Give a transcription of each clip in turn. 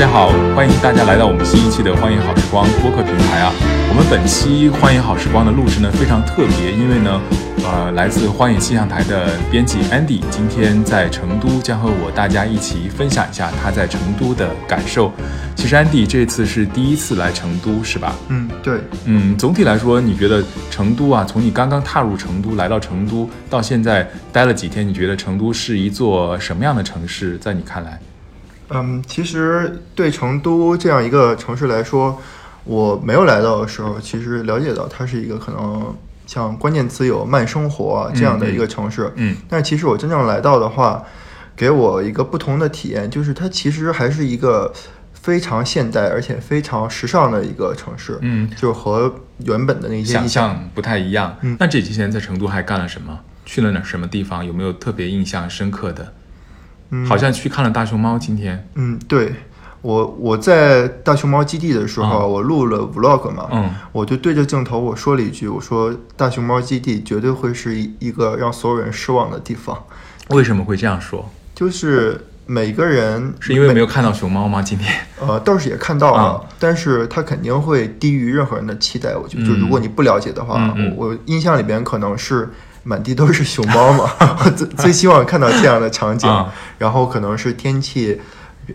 家好，欢迎大家来到我们新一期的欢迎好时光播客平台啊。我们本期欢迎好时光的录制呢非常特别，因为呢来自欢迎气象台的编辑 Andy 今天在成都将和我大家一起分享一下他在成都的感受。其实 Andy 这次是第一次来成都是吧？对。总体来说你觉得成都啊，从你刚刚踏入成都来到成都到现在待了几天，你觉得成都是一座什么样的城市在你看来？其实对成都这样一个城市来说，我没有来到的时候其实了解到它是一个可能像关键词有慢生活这样的一个城市，但其实我真正来到的话，给我一个不同的体验，就是它其实还是一个非常现代而且非常时尚的一个城市，就和原本的那些想象不太一样。那这几天在成都还干了什么？去了哪什么地方？有没有特别印象深刻的？好像去看了大熊猫今天。对。我在大熊猫基地的时候，我录了 vlog 嘛，我就对着镜头我说了一句，我说大熊猫基地绝对会是一个让所有人失望的地方。为什么会这样说？就是每个人是因为没有看到熊猫吗？今天倒是也看到了，但是它肯定会低于任何人的期待。我觉得就如果你不了解的话，我印象里边可能是满地都是熊猫嘛，我最希望看到这样的场景，然后可能是天气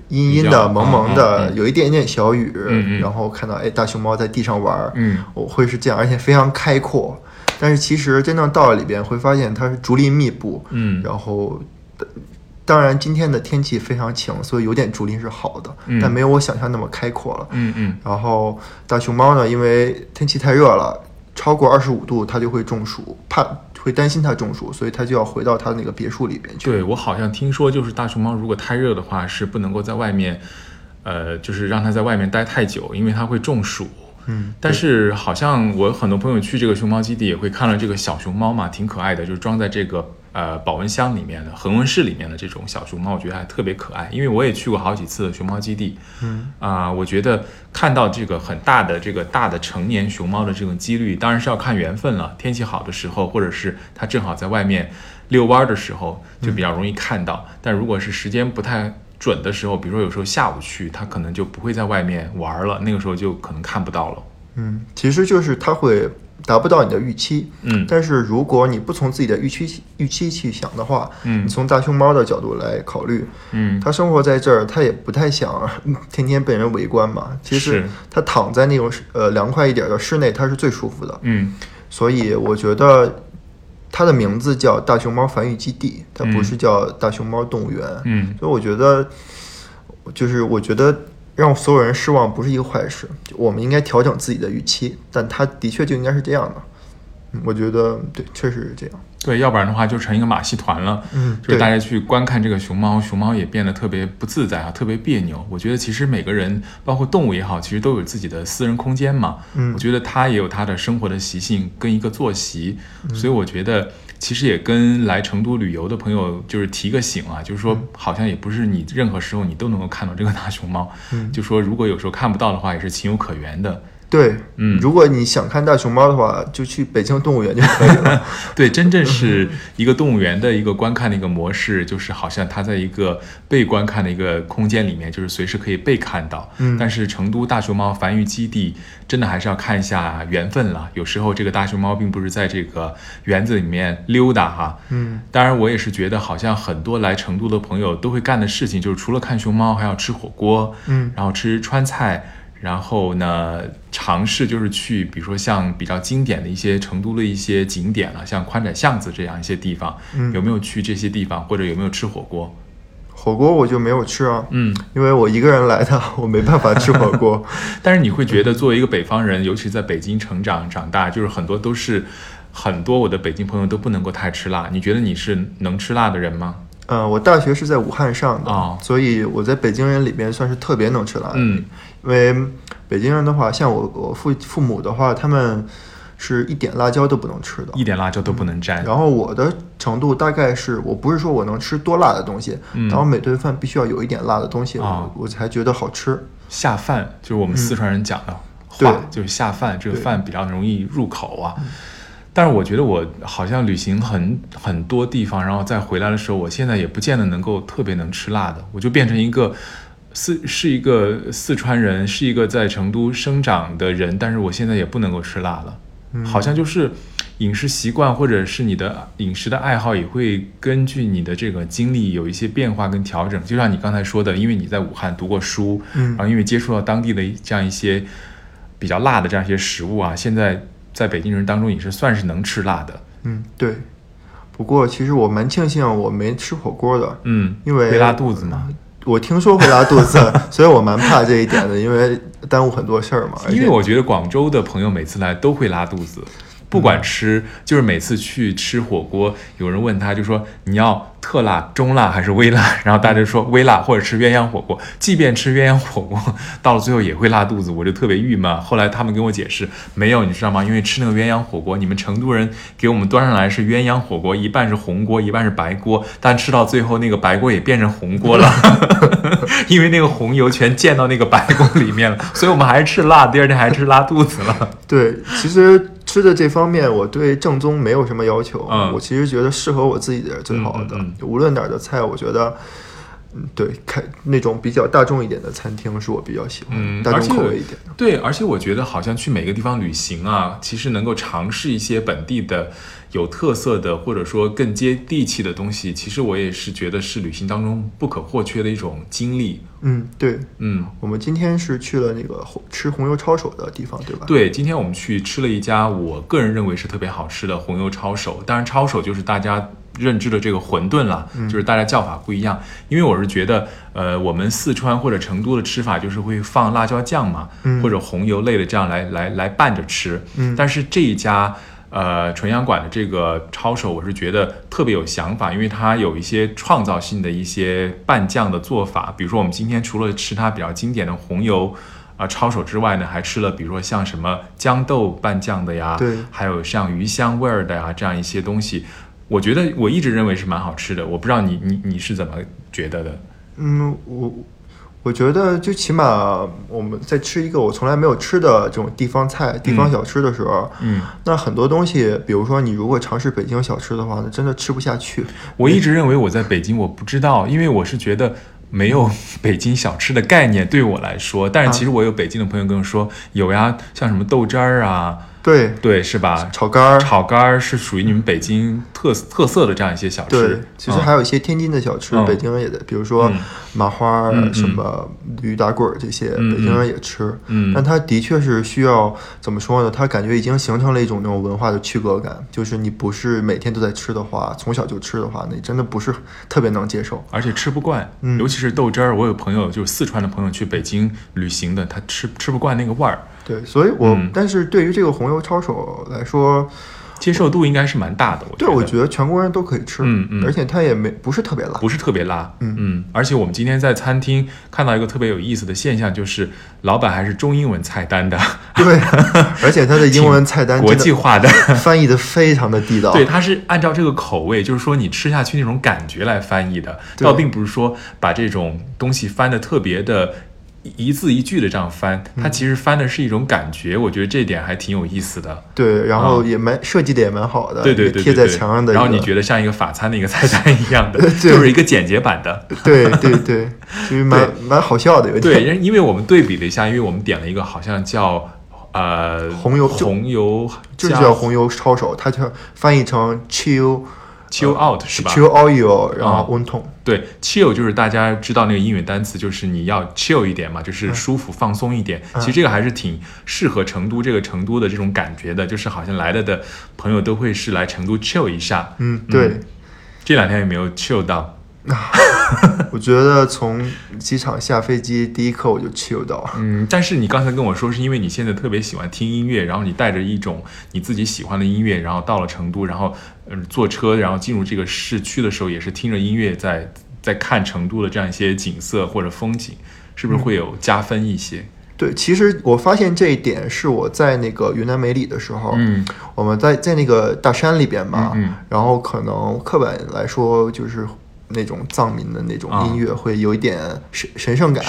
阴阴的蒙蒙的，有一点点小雨，然后看到大熊猫在地上玩，我会是这样，而且非常开阔。但是其实真正到了里边会发现它是竹林密布，然后当然今天的天气非常晴，所以有点竹林是好的，但没有我想象那么开阔了。然后大熊猫呢，因为天气太热了，超过25度它就会中暑，会担心它中暑，所以它就要回到它那个别墅里边去。对，我好像听说就是大熊猫如果太热的话是不能够在外面，就是让它在外面待太久，因为它会中暑。但是好像我很多朋友去这个熊猫基地也会看到这个小熊猫嘛，挺可爱的，就是装在这个保温箱里面的恒温室里面的这种小熊猫，我觉得还特别可爱。因为我也去过好几次熊猫基地，我觉得看到这个很大的成年熊猫的这种几率，当然是要看缘分了。天气好的时候，或者是它正好在外面遛弯的时候，就比较容易看到。但如果是时间不太准的时候，比如说有时候下午去，它可能就不会在外面玩了，那个时候就可能看不到了。其实就是它会达不到你的预期，但是如果你不从自己的预期去想的话，你从大熊猫的角度来考虑，它生活在这儿，它也不太想天天被人围观嘛。其实它躺在那种凉快一点的室内，它是最舒服的。所以我觉得它的名字叫大熊猫繁育基地，它不是叫大熊猫动物园。所以我觉得，让所有人失望不是一个坏事，我们应该调整自己的预期，但它的确就应该是这样的。我觉得对，确实是这样。对，要不然的话就成一个马戏团了。就是大家去观看这个熊猫，熊猫也变得特别不自在啊，特别别扭。我觉得其实每个人，包括动物也好，其实都有自己的私人空间嘛。我觉得它也有它的生活的习性跟一个作息，所以我觉得其实也跟来成都旅游的朋友就是提个醒啊，就是说好像也不是你任何时候你都能够看到这个大熊猫，就说如果有时候看不到的话，也是情有可原的。对，如果你想看大熊猫的话，就去北京动物园就可以了。对，真正是一个动物园的一个观看的一个模式，就是好像它在一个被观看的一个空间里面，就是随时可以被看到。但是成都大熊猫繁育基地真的还是要看一下缘分了。有时候这个大熊猫并不是在这个园子里面溜达哈。当然我也是觉得，好像很多来成都的朋友都会干的事情，就是除了看熊猫，还要吃火锅，然后吃川菜。然后呢，尝试就是去，比如说像比较经典的一些成都的一些景点了，像宽窄巷子这样一些地方，有没有去这些地方，或者有没有吃火锅？火锅我就没有吃啊，因为我一个人来的，我没办法吃火锅。但是你会觉得，作为一个北方人，尤其在北京长大，就是很多我的北京朋友都不能够太吃辣。你觉得你是能吃辣的人吗？我大学是在武汉上的，所以我在北京人里边算是特别能吃辣的。因为北京人的话，像我父母的话，他们是一点辣椒都不能吃的，一点辣椒都不能沾。然后我的程度大概是，我不是说我能吃多辣的东西，然后每顿饭必须要有一点辣的东西，我才觉得好吃。下饭就是我们四川人讲的话，就是下饭，这个饭比较容易入口啊。但是我觉得我好像旅行很多地方，然后再回来的时候，我现在也不见得能够特别能吃辣的，我就变成一个是一个四川人，是一个在成都生长的人，但是我现在也不能够吃辣了，好像就是饮食习惯或者是你的饮食的爱好也会根据你的这个经历有一些变化跟调整。就像你刚才说的，因为你在武汉读过书，然后因为接触到当地的这样一些比较辣的这样一些食物啊，现在在北京人当中也是算是能吃辣的。对。不过其实我蛮庆幸我没吃火锅的，因为会拉肚子嘛。我听说会拉肚子，所以我蛮怕这一点的，因为耽误很多事儿嘛。因为我觉得广州的朋友每次来都会拉肚子，不管吃，就是每次去吃火锅，有人问他就说你要特辣、中辣还是微辣，然后大家就说微辣，或者吃鸳鸯火锅。即便吃鸳鸯火锅，到了最后也会拉肚子，我就特别郁闷。后来他们跟我解释，没有，你知道吗？因为吃那个鸳鸯火锅，你们成都人给我们端上来是鸳鸯火锅，一半是红锅，一半是白锅，但吃到最后那个白锅也变成红锅了，因为那个红油全溅到那个白锅里面了，所以我们还是吃辣，第二天还是拉肚子了。对，其实吃的这方面我对正宗没有什么要求，我其实觉得适合我自己的是最好的，无论哪儿的菜我觉得对，那种比较大众一点的餐厅是我比较喜欢，大众口味一点的。对，而且我觉得好像去每个地方旅行啊，其实能够尝试一些本地的有特色的或者说更接地气的东西，其实我也是觉得是旅行当中不可或缺的一种经历。对，我们今天是去了那个吃红油抄手的地方，对吧？对，今天我们去吃了一家我个人认为是特别好吃的红油抄手，当然抄手就是大家认知的这个馄饨了，就是大家叫法不一样。因为我是觉得我们四川或者成都的吃法就是会放辣椒酱嘛，或者红油类的这样来拌着吃，但是这一家纯阳馆的这个抄手我是觉得特别有想法，因为它有一些创造性的一些拌酱的做法。比如说我们今天除了吃它比较经典的红油抄手之外呢，还吃了比如说像什么豇豆拌酱的呀，还有像鱼香味儿的呀，这样一些东西，我觉得我一直认为是蛮好吃的。我不知道你是怎么觉得的？我觉得就起码我们在吃一个我从来没有吃的这种地方菜、地方小吃的时候，那很多东西，比如说你如果尝试北京小吃的话，那真的吃不下去。我一直认为我在北京我不知道，因为我是觉得没有北京小吃的概念对我来说。但是其实我有北京的朋友跟我说，有呀，像什么豆汁儿啊。对，是吧？炒肝是属于你们北京特色的这样一些小吃。对，其实还有一些天津的小吃，北京人也的，比如说麻花、什么驴打滚这些，北京人也吃。但它的确是需要怎么说呢？它感觉已经形成了一种那种文化的区隔感，就是你不是每天都在吃的话，从小就吃的话，你真的不是特别能接受，而且吃不惯。尤其是豆汁儿，我有朋友就是四川的朋友去北京旅行的，他吃不惯那个味儿。对，所以但是对于这个红油抄手来说，接受度应该是蛮大的。我觉得全国人都可以吃，而且它也不是特别辣，而且我们今天在餐厅看到一个特别有意思的现象，就是老板还是中英文菜单的。对，而且它的英文菜单国际化的，翻译的非常的地道。对，它是按照这个口味，就是说你吃下去那种感觉来翻译的，倒并不是说把这种东西翻得特别的。一字一句的这样翻，它其实翻的是一种感觉，我觉得这点还挺有意思的。对，然后也蛮设计的也蛮好的，对，贴在墙上的。然后你觉得像一个法餐的一个菜单一样的，就是一个简洁版的。对，其实蛮好笑的有点。对，因为我们对比了一下，因为我们点了一个好像叫红油，就是叫红油抄手，它就翻译成 chill out 是吧 ？chill oil， 然后温痛。对 ，chill 就是大家知道那个英语单词，就是你要 chill 一点嘛，就是舒服放松一点。其实这个还是挺适合成都的这种感觉的，就是好像来了的朋友都会是来成都 chill 一下。对，这两天有没有 chill 到？我觉得从机场下飞机第一刻我就 chill 到。但是你刚才跟我说是因为你现在特别喜欢听音乐，然后你带着一种你自己喜欢的音乐，然后到了成都，然后坐车，然后进入这个市区的时候也是听着音乐在看成都的这样一些景色或者风景，是不是会有加分一些？对，其实我发现这一点是我在那个云南梅里的时候，我们在那个大山里边嘛，然后可能刻板来说就是那种藏民的那种音乐会有一点神圣感，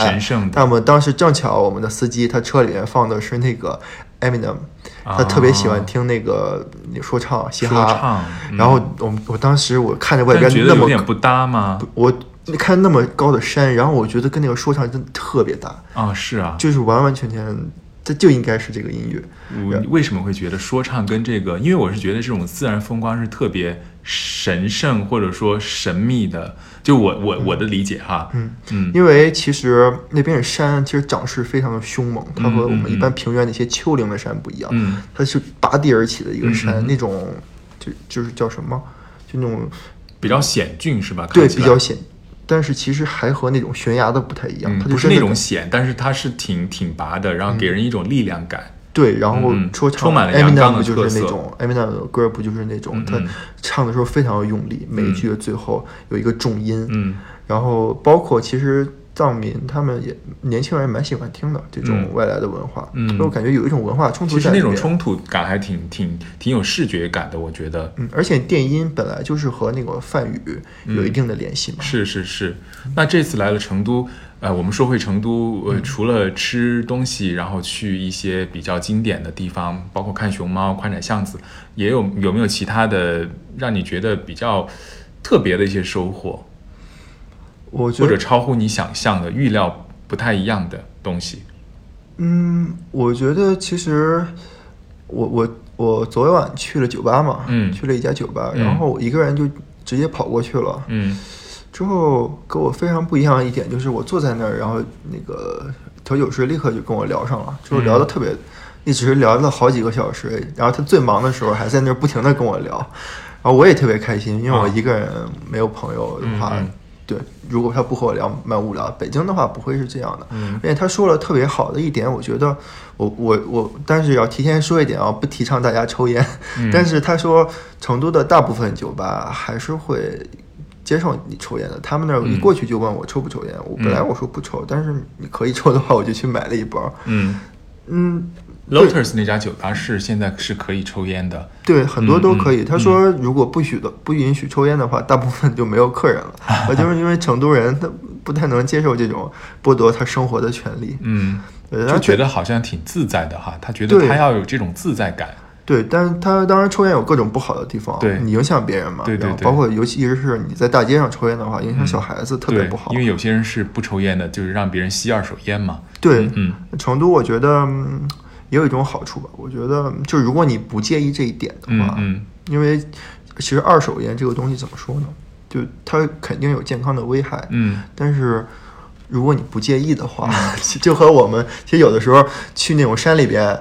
那么当时正巧我们的司机他车里面放的是那个 Eminem， 他特别喜欢听那个说唱嘻哈，然后我当时看着外边那么有点不搭吗？我看那么高的山，然后我觉得跟那个说唱真的特别搭啊、哦，是啊，就是完完全全它就应该是这个音乐。你为什么会觉得说唱跟这个？因为我是觉得这种自然风光是特别神圣或者说神秘的，就我的理解哈，因为其实那边的山其实长势非常的凶猛，它和我们一般平原那些丘陵的山不一样，它是拔地而起的一个山，那种就是叫什么，就那种比较险峻是吧？对，比较险。但是其实还和那种悬崖的不太一样，它就不是那种险，但是它是挺拔的，然后给人一种力量感。对，然后说唱充满了阳刚的特色。Eminem 的歌不就是那种，他唱的时候非常用力，每一句的最后有一个重音。然后包括其实藏民他们也年轻人也蛮喜欢听的这种外来的文化，所以我感觉有一种文化冲突在。其实那种冲突感还挺有视觉感的，我觉得。而且电音本来就是和那个梵语有一定的联系嘛。是是是。那这次来了成都。我们说回成都，除了吃东西，然后去一些比较经典的地方，包括看熊猫、宽窄巷子，也有没有其他的让你觉得比较特别的一些收获？我觉得或者超乎你想象的、预料不太一样的东西。我觉得其实我昨晚去了酒吧嘛，去了一家酒吧，然后我一个人就直接跑过去了，之后跟我非常不一样的一点就是我坐在那儿，然后那个调酒师立刻就跟我聊上了，就是聊得特别，一直聊了好几个小时，然后他最忙的时候还在那儿不停的跟我聊，然后我也特别开心，因为我一个人没有朋友的话，对，如果他不和我聊蛮无聊，北京的话不会是这样的，而且他说了特别好的一点，我觉得我但是要提前说一点啊，不提倡大家抽烟，但是他说成都的大部分酒吧还是会接受你抽烟的，他们那儿一过去就问我抽不抽烟，我本来我说不抽，但是你可以抽的话，我就去买了一包。Lotus 那家酒吧是现在是可以抽烟的，对，很多都可以。他说如果不允许抽烟的话，大部分就没有客人了。就是因为成都人他不太能接受这种剥夺他生活的权利，就觉得好像挺自在的哈，他觉得他要有这种自在感。对，但是他当然抽烟有各种不好的地方，对，你影响别人嘛，对对对，包括尤其是你在大街上抽烟的话，影响小孩子特别不好，因为有些人是不抽烟的，就是让别人吸二手烟嘛。对，成都我觉得也有一种好处吧，我觉得就如果你不介意这一点的话，因为其实二手烟这个东西怎么说呢，就它肯定有健康的危害，但是如果你不介意的话，就和我们其实有的时候去那种山里边。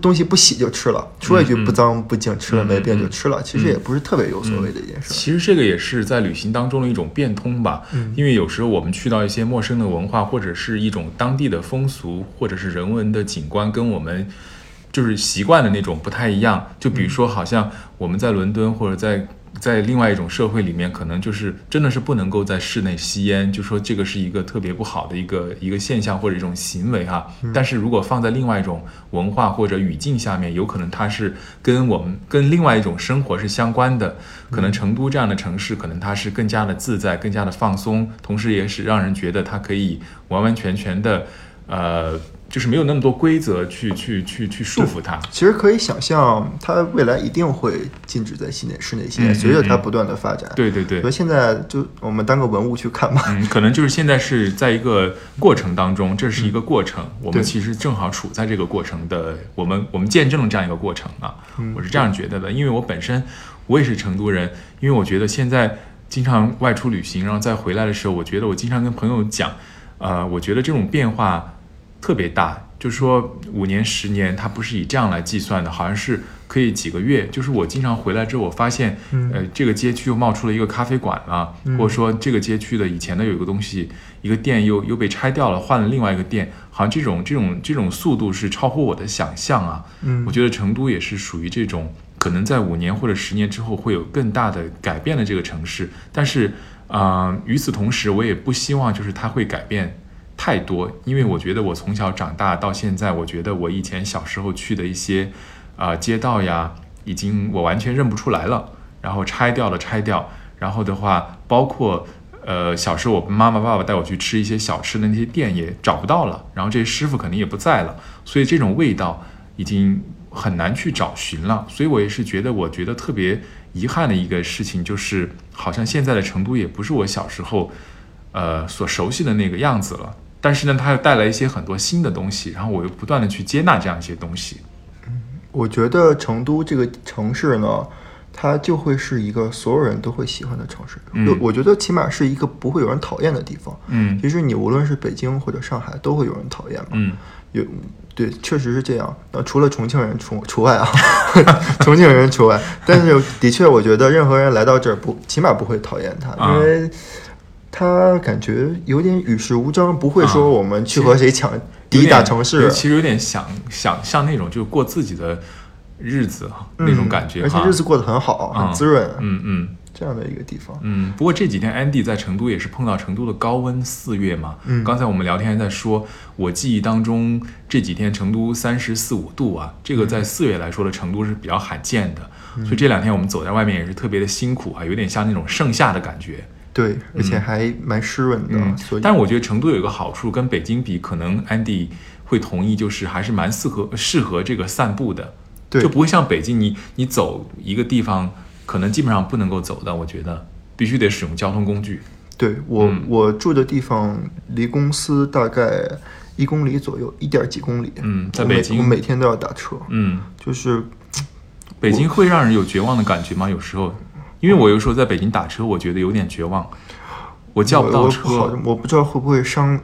东西不洗就吃了，说一句不脏不净，吃了没病就吃了，其实也不是特别有所谓的一件事。其实这个也是在旅行当中的一种变通吧，因为有时候我们去到一些陌生的文化，或者是一种当地的风俗，或者是人文的景观，跟我们就是习惯的那种不太一样。就比如说，好像我们在伦敦或者在另外一种社会里面，可能就是真的是不能够在室内吸烟，就说这个是一个特别不好的一个现象或者一种行为哈。但是如果放在另外一种文化或者语境下面，有可能它是跟我们跟另外一种生活是相关的。可能成都这样的城市，可能它是更加的自在，更加的放松，同时也是让人觉得它可以完完全全的就是没有那么多规则去束缚它。其实可以想象，它未来一定会禁止在室内吸烟，随着它不断的发展。对对对。所以现在就我们当个文物去看吧。可能就是现在是在一个过程当中，这是一个过程，我们其实正好处在这个过程的，我们见证了这样一个过程啊。我是这样觉得的，因为我本身我也是成都人，因为我觉得现在经常外出旅行，然后再回来的时候，我觉得我经常跟朋友讲，我觉得这种变化。特别大，就是说5年10年它不是以这样来计算的，好像是可以几个月，就是我经常回来之后我发现，这个街区又冒出了一个咖啡馆了，或者说这个街区的以前的有一个东西一个店又被拆掉了，换了另外一个店，好像这种速度是超乎我的想象啊。我觉得成都也是属于这种可能在5年或者10年之后会有更大的改变的这个城市，但是与此同时我也不希望就是它会改变太多，因为我觉得我从小长大到现在，我觉得我以前小时候去的一些街道呀，已经我完全认不出来了，然后拆掉，然后的话包括小时候我妈妈爸爸带我去吃一些小吃的那些店也找不到了，然后这些师傅肯定也不在了，所以这种味道已经很难去找寻了，所以我也是觉得我觉得特别遗憾的一个事情，就是好像现在的成都也不是我小时候所熟悉的那个样子了。但是呢，它又带来一些很多新的东西，然后我又不断的去接纳这样一些东西。我觉得成都这个城市呢，它就会是一个所有人都会喜欢的城市。我觉得起码是一个不会有人讨厌的地方。其实你无论是北京或者上海，都会有人讨厌嘛。有对，确实是这样。除了重庆人除外啊，重庆人除外。但是的确，我觉得任何人来到这儿起码不会讨厌他，因为他感觉有点与世无争，不会说我们去和谁抢第一大城市。其实有点像那种就过自己的日子那种感觉，而且日子过得很好，很滋润。这样的一个地方。不过这几天 Andy 在成都也是碰到成都的高温，4月嘛。刚才我们聊天在说，我记忆当中这几天成都34、35度啊，这个在4月来说的成都是比较罕见的。所以这两天我们走在外面也是特别的辛苦啊，有点像那种盛夏的感觉。对，而且还蛮湿润的。所以但我觉得成都有一个好处，跟北京比，可能 Andy 会同意，就是还是蛮适合这个散步的。对，就不会像北京，你走一个地方。可能基本上不能够走的，我觉得必须得使用交通工具。对，我住的地方离公司大概1公里左右，1点几公里。在北京我每天都要打车。就是北京会让人有绝望的感觉吗？有时候，因为我有时候在北京打车，我觉得有点绝望，我叫不到车。我不知道会不会伤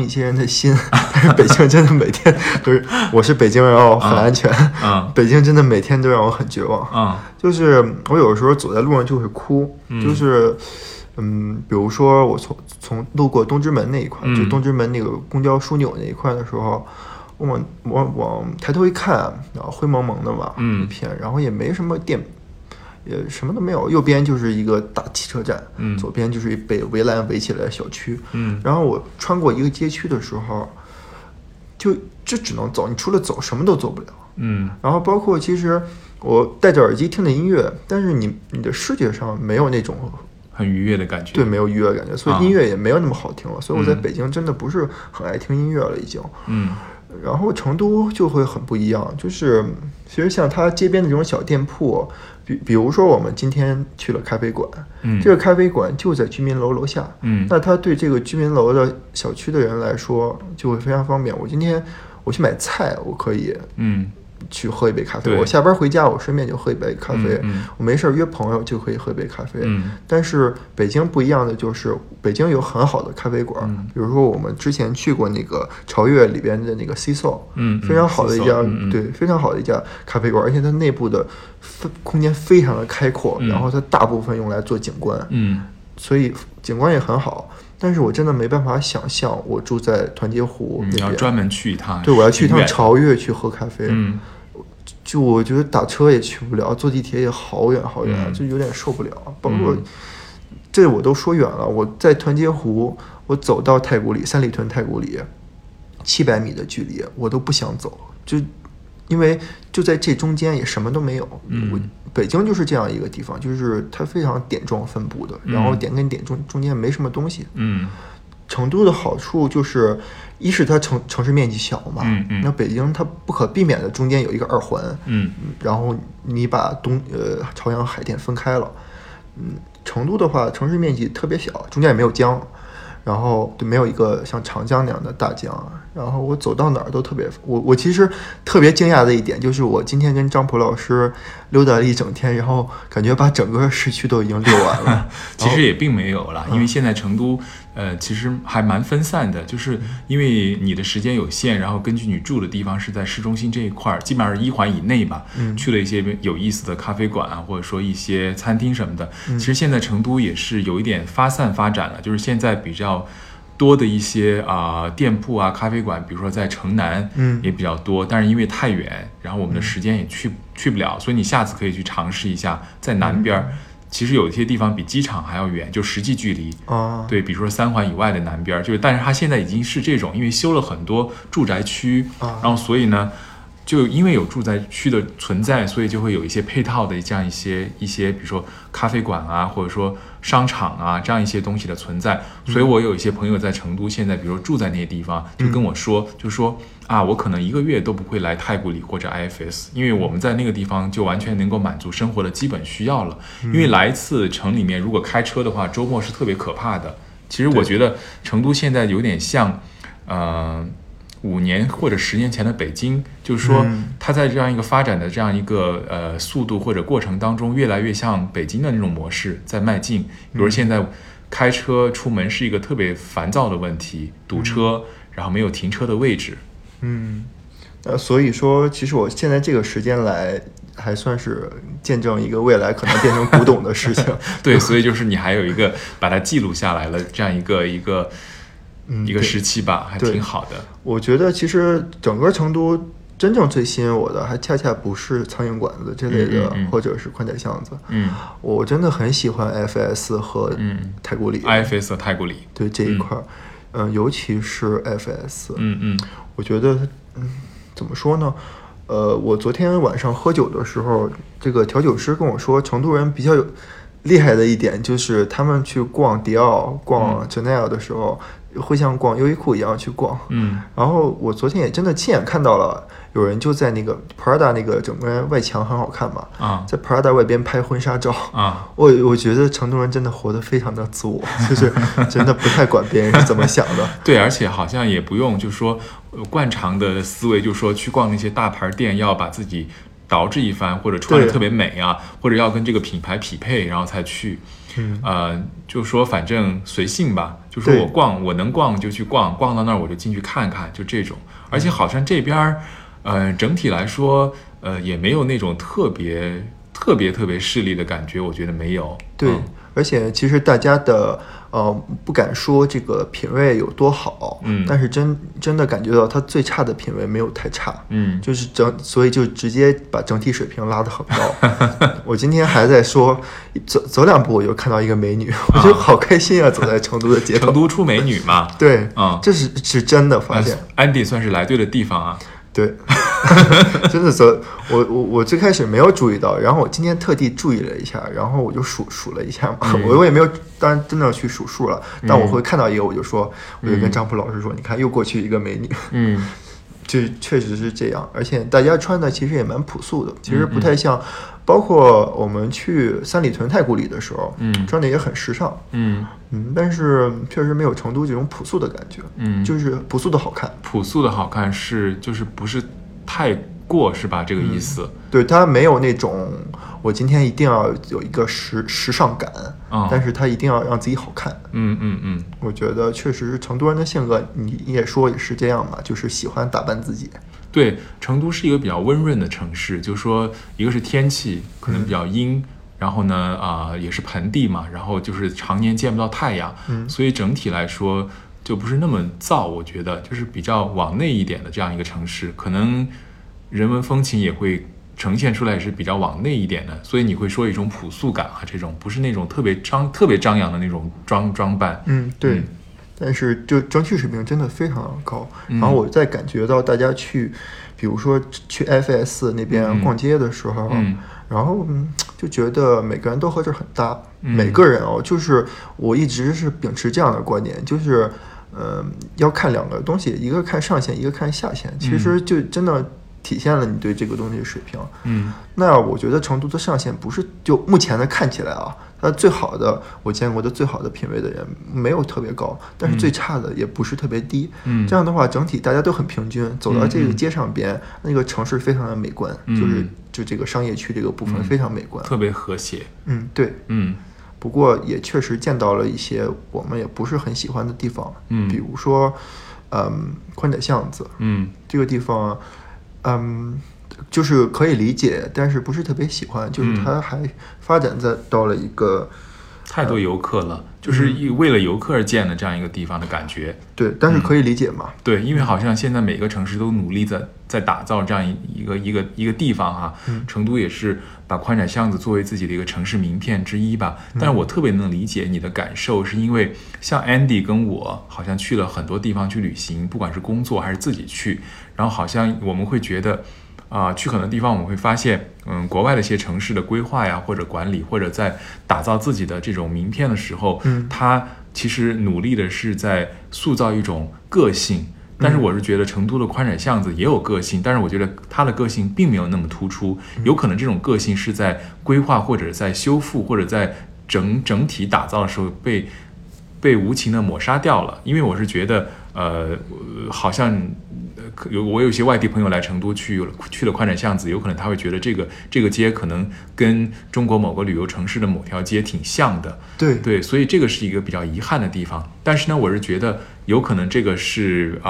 一些人的心。但是北京真的每天都是，我是北京人哦，很安全。北京真的每天都让我很绝望。就是我有时候走在路上就会哭，就是，比如说我从路过东直门那一块，就东直门那个公交枢纽那一块的时候，我抬头一看，然后灰蒙蒙的嘛，一片，然后也没什么店，也什么都没有，右边就是一个大汽车站，左边就是被围栏围起来的小区，然后我穿过一个街区的时候，就这只能走，你除了走什么都走不了。然后包括其实。我戴着耳机听的音乐，但是你的视觉上没有那种很愉悦的感觉。对，没有愉悦的感觉，所以音乐也没有那么好听了。所以我在北京真的不是很爱听音乐了，已经。然后成都就会很不一样，就是其实像它街边的这种小店铺，比如说我们今天去了咖啡馆，这个咖啡馆就在居民楼楼下，那它对这个居民楼的小区的人来说就会非常方便。我今天我去买菜，我可以去喝一杯咖啡，我下班回家我顺便就喝一杯咖啡，我没事约朋友就可以喝一杯咖啡。但是北京不一样的就是，北京有很好的咖啡馆，比如说我们之前去过那个潮越里边的那个 Seesaw， 非常好的一家，对，非常好的一家咖啡馆，而且它内部的空间非常的开阔，然后它大部分用来做景观，所以景观也很好。但是我真的没办法想象，我住在团结湖那边，你要专门去一趟。对，我要去一趟潮越去喝咖啡。就我觉得打车也去不了，坐地铁也好远好远，就有点受不了。包括这我都说远了，我在团结湖，我走到太古里，三里屯太古里700米的距离，我都不想走，就因为就在这中间也什么都没有。北京就是这样一个地方，就是它非常点状分布的，然后点跟点中间没什么东西。成都的好处就是，一是它城市面积小嘛，那北京它不可避免的中间有一个二环，然后你把朝阳海淀分开了。成都的话，城市面积特别小，中间也没有江，然后就没有一个像长江那样的大江。然后我走到哪儿都特别，我其实特别惊讶的一点就是，我今天跟张普老师溜达了一整天，然后感觉把整个市区都已经溜完了。其实也并没有了，因为现在成都其实还蛮分散的，就是因为你的时间有限，然后根据你住的地方是在市中心这一块，基本上是1环以内吧，去了一些有意思的咖啡馆啊，或者说一些餐厅什么的。其实现在成都也是有一点发散发展了，就是现在比较多的一些店铺啊、咖啡馆，比如说在城南也比较多，但是因为太远，然后我们的时间也去不了，所以你下次可以去尝试一下，在南边其实有一些地方比机场还要远，就实际距离。对，比如说3环以外的南边，就是，但是它现在已经是这种，因为修了很多住宅区，然后所以呢，就因为有住宅区的存在，所以就会有一些配套的这样一些，比如说咖啡馆啊，或者说商场啊，这样一些东西的存在。所以我有一些朋友在成都现在，比如说住在那些地方，就跟我说，就说啊，我可能1个月都不会来太古里或者 IFS， 因为我们在那个地方就完全能够满足生活的基本需要了。因为来一次城里面，如果开车的话，周末是特别可怕的，其实我觉得成都现在有点像5年或者10年前的北京，就是说它在这样一个发展的这样一个速度或者过程当中，越来越像北京的那种模式在迈进。比如现在开车出门是一个特别烦躁的问题，堵车，然后没有停车的位置。所以说其实我现在这个时间来还算是见证一个未来可能变成古董的事情。对，所以就是你还有一个把它记录下来了这样一个时期吧，还挺好的。我觉得其实整个成都真正最吸引我的，还恰恰不是苍蝇馆子这类的，或者是宽窄巷子。我真的很喜欢 IFS 和太古里。IFS 和太古里，对这一块，尤其是 IFS。我觉得，怎么说呢？我昨天晚上喝酒的时候，这个调酒师跟我说，成都人比较有厉害的一点就是，他们去逛迪奥、逛 Janelle 的时候。会像逛优衣库一样去逛，然后我昨天也真的亲眼看到了，有人就在那个 Prada 那个整个外墙很好看嘛，在 Prada 外边拍婚纱照啊，我觉得成都人真的活得非常的自我，就是真的不太管别人是怎么想的。对，而且好像也不用就是说惯常的思维，就是说去逛那些大牌店要把自己捯饬一番，或者穿得特别美啊，或者要跟这个品牌匹配，然后才去。就说反正随性吧，就说我能逛就去逛，逛到那儿我就进去看看，就这种。而且好像这边整体来说也没有那种特别势利的感觉，我觉得没有。对，而且其实大家的不敢说这个品味有多好，但是真的感觉到它最差的品味没有太差，就是所以就直接把整体水平拉得很高。我今天还在说，走两步我就看到一个美女，我觉得好开心啊！走在成都的街头，成都出美女嘛，对，这是真的发现。Andy 算是来对的地方啊。对，真的走，我最开始没有注意到，然后我今天特地注意了一下，然后我就数了一下嘛，我也没有，当然真的去数数了，但我会看到一个，我就跟张普老师说，你看又过去一个美女，就确实是这样，而且大家穿的其实也蛮朴素的，其实不太像，包括我们去三里屯太古里的时候，穿的也很时尚，但是确实没有成都这种朴素的感觉，就是朴素的好看，朴素的好看是就是不是太过是吧？这个意思，对，它没有那种我今天一定要有一个时尚感，但是它一定要让自己好看，我觉得确实是成都人的性格，你也说也是这样嘛，就是喜欢打扮自己。对，成都是一个比较温润的城市，就是说一个是天气可能比较阴，然后呢也是盆地嘛，然后就是常年见不到太阳，所以整体来说就不是那么燥，我觉得就是比较往内一点的这样一个城市，可能人文风情也会呈现出来，也是比较往内一点的，所以你会说一种朴素感啊，这种不是那种特别张扬的那种装扮。对。但是就整体水平真的非常高，然后我在感觉到大家去，比如说去 FS 那边逛街的时候，然后就觉得每个人都和这很搭，每个人就是我一直是秉持这样的观点，就是要看两个东西，一个看上限，一个看下限，其实就真的体现了你对这个东西的水平。那我觉得成都的上限不是就目前的看起来啊，它最好的我见过的最好的品味的人没有特别高，但是最差的也不是特别低。这样的话整体大家都很平均，走到这个街上边，那个城市非常的美观，就这个商业区这个部分非常美观，特别和谐。对。不过也确实见到了一些我们也不是很喜欢的地方，比如说宽窄巷子，这个地方。就是可以理解，但是不是特别喜欢，就是它还发展在到了一个太多游客了，就是为了游客而建的这样一个地方的感觉。对，但是可以理解嘛。对，因为好像现在每个城市都努力在打造这样一个地方哈，成都也是把宽窄巷子作为自己的一个城市名片之一吧。但是我特别能理解你的感受，是因为像 Andy 跟我好像去了很多地方去旅行，不管是工作还是自己去，然后好像我们会觉得去很多地方我们会发现，国外的一些城市的规划呀，或者管理，或者在打造自己的这种名片的时候，它其实努力的是在塑造一种个性。但是我是觉得成都的宽窄巷子也有个性，但是我觉得它的个性并没有那么突出，有可能这种个性是在规划或者在修复或者在整体打造的时候被被无情的抹杀掉了。因为我是觉得好像我有些外地朋友来成都去了宽窄巷子，有可能他会觉得这个街可能跟中国某个旅游城市的某条街挺像的，对，所以这个是一个比较遗憾的地方。但是呢，我是觉得有可能这个是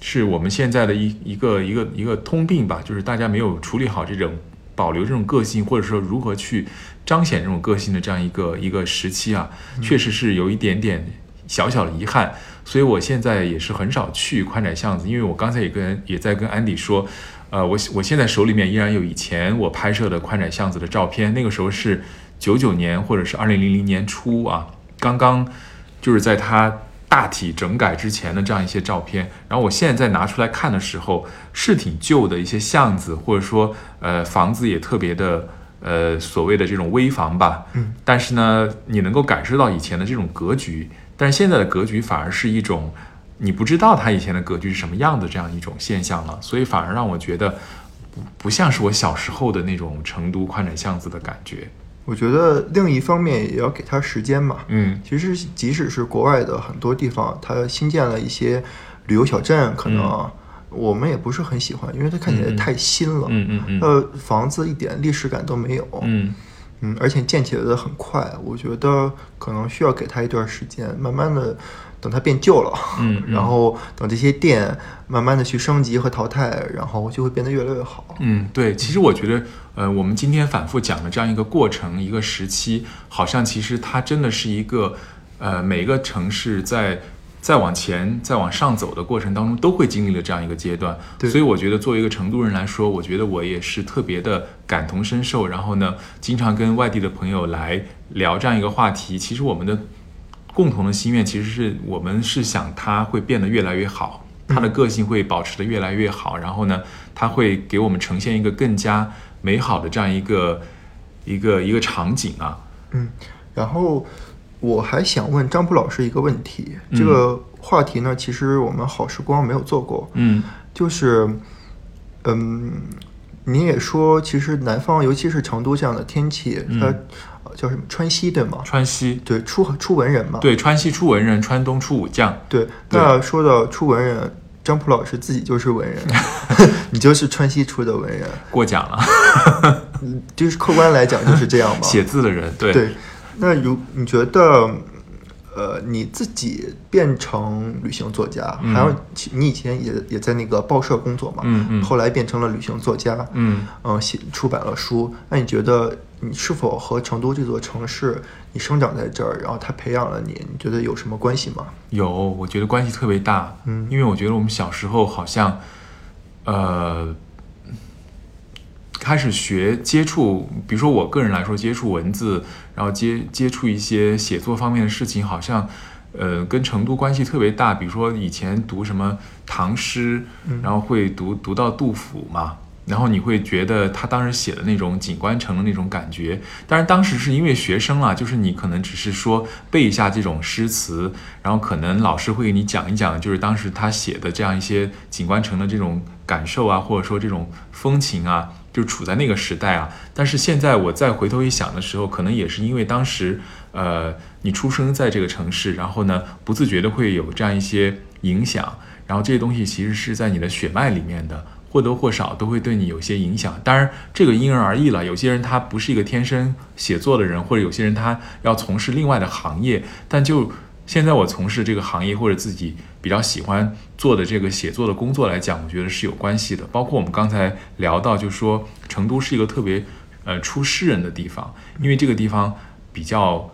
是我们现在的一个通病吧，就是大家没有处理好这种保留这种个性，或者说如何去彰显这种个性的这样一个时期啊，确实是有一点点小小的遗憾。所以我现在也是很少去宽窄巷子，因为我刚才也在跟 Andy 说，我现在手里面依然有以前我拍摄的宽窄巷子的照片，那个时候是99年或者是2000年初啊，刚刚就是在它大体整改之前的这样一些照片。然后我现在拿出来看的时候，是挺旧的一些巷子，或者说房子也特别的所谓的这种危房吧，但是呢，你能够感受到以前的这种格局。但是现在的格局反而是一种你不知道它以前的格局是什么样的这样一种现象了，所以反而让我觉得不像是我小时候的那种成都宽窄巷子的感觉。我觉得另一方面也要给它时间嘛，其实即使是国外的很多地方，它新建了一些旅游小镇，可能我们也不是很喜欢，因为它看起来太新了，房子一点历史感都没有，而且建起来的很快，我觉得可能需要给它一段时间，慢慢的等它变旧了，然后等这些店慢慢的去升级和淘汰，然后就会变得越来越好。对，其实我觉得我们今天反复讲的这样一个过程，一个时期，好像其实它真的是一个每个城市在往前再往上走的过程当中都会经历了这样一个阶段。所以我觉得作为一个成都人来说，我觉得我也是特别的感同身受，然后呢经常跟外地的朋友来聊这样一个话题，其实我们的共同的心愿其实是我们是想它会变得越来越好，它的个性会保持得越来越好，然后呢它会给我们呈现一个更加美好的这样一个场景啊。然后我还想问张普老师一个问题，这个话题呢，其实我们好时光没有做过，就是，你也说，其实南方，尤其是成都这样的天气，它叫什么川西对吗？川西对出文人嘛，对，川西出文人，川东出武将，对。那说到出文人，张普老师自己就是文人，你就是川西出的文人，过奖了，就是客观来讲就是这样嘛，写字的人，对。那你觉得你自己变成旅行作家，还有你以前也在那个报社工作嘛，后来变成了旅行作家，出版了书，那你觉得你是否和成都这座城市，你生长在这儿，然后它培养了你，你觉得有什么关系吗？有，我觉得关系特别大，因为我觉得我们小时候好像开始接触，比如说我个人来说接触文字，然后接触一些写作方面的事情，好像跟成都关系特别大。比如说以前读什么唐诗，然后会读到杜甫嘛，然后你会觉得他当时写的那种景观城的那种感觉，当然当时是因为学生啦，就是你可能只是说背一下这种诗词，然后可能老师会给你讲一讲，就是当时他写的这样一些景观城的这种感受啊，或者说这种风情啊，就处在那个时代啊。但是现在我再回头一想的时候，可能也是因为当时你出生在这个城市，然后呢不自觉的会有这样一些影响，然后这些东西其实是在你的血脉里面的，或多或少都会对你有些影响。当然这个因人而异了，有些人他不是一个天生写作的人，或者有些人他要从事另外的行业，但就现在我从事这个行业或者自己比较喜欢做的这个写作的工作来讲，我觉得是有关系的。包括我们刚才聊到，就是说成都是一个特别出诗人的地方，因为这个地方比较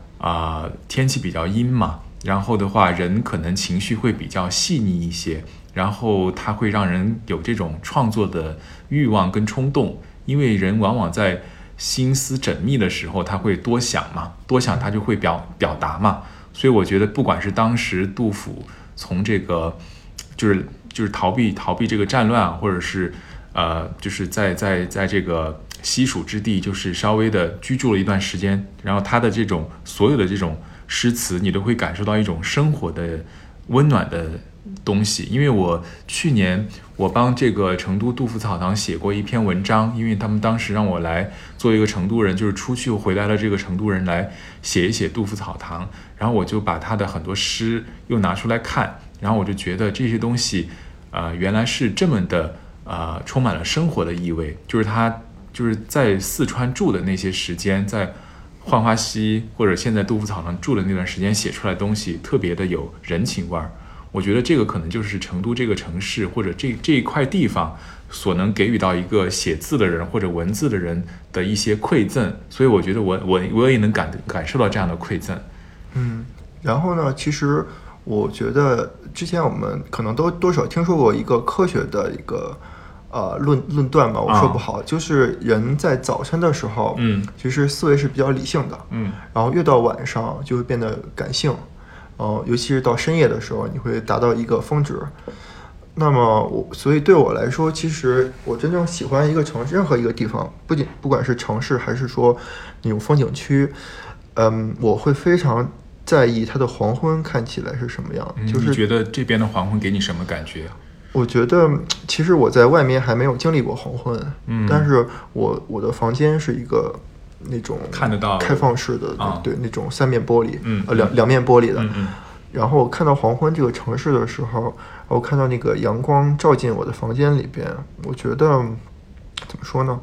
天气比较阴嘛，然后的话人可能情绪会比较细腻一些，然后它会让人有这种创作的欲望跟冲动，因为人往往在心思缜密的时候他会多想嘛，多想他就会表达嘛。所以我觉得不管是当时杜甫从这个就是逃避这个战乱，或者是就是在这个西蜀之地就是稍微的居住了一段时间，然后他的这种所有的这种诗词你都会感受到一种生活的温暖的东西。因为我去年我帮这个成都杜甫草堂写过一篇文章，因为他们当时让我来做一个成都人，就是出去回来了这个成都人来写一写杜甫草堂，然后我就把他的很多诗又拿出来看，然后我就觉得这些东西原来是这么的充满了生活的意味，就是他就是在四川住的那些时间，在浣花溪或者现在杜甫草堂住的那段时间写出来的东西特别的有人情味儿。我觉得这个可能就是成都这个城市或者这一块地方所能给予到一个写字的人或者文字的人的一些馈赠，所以我觉得我也能感受到这样的馈赠。嗯，然后呢，其实我觉得之前我们可能都多少听说过一个科学的一个论断嘛，我说不好，就是人在早晨的时候，其实思维是比较理性的，然后越到晚上就会变得感性。尤其是到深夜的时候，你会达到一个峰值。那么所以对我来说，其实我真正喜欢一个城市，任何一个地方，不管是城市还是说那种风景区，我会非常在意它的黄昏看起来是什么样。就是你觉得这边的黄昏给你什么感觉？我觉得其实我在外面还没有经历过黄昏，但是我的房间是一个。那种看得到开放式的，对，那种三面玻璃，两面玻璃的。然后我看到黄昏这个城市的时候，我看到那个阳光照进我的房间里边，我觉得怎么说呢？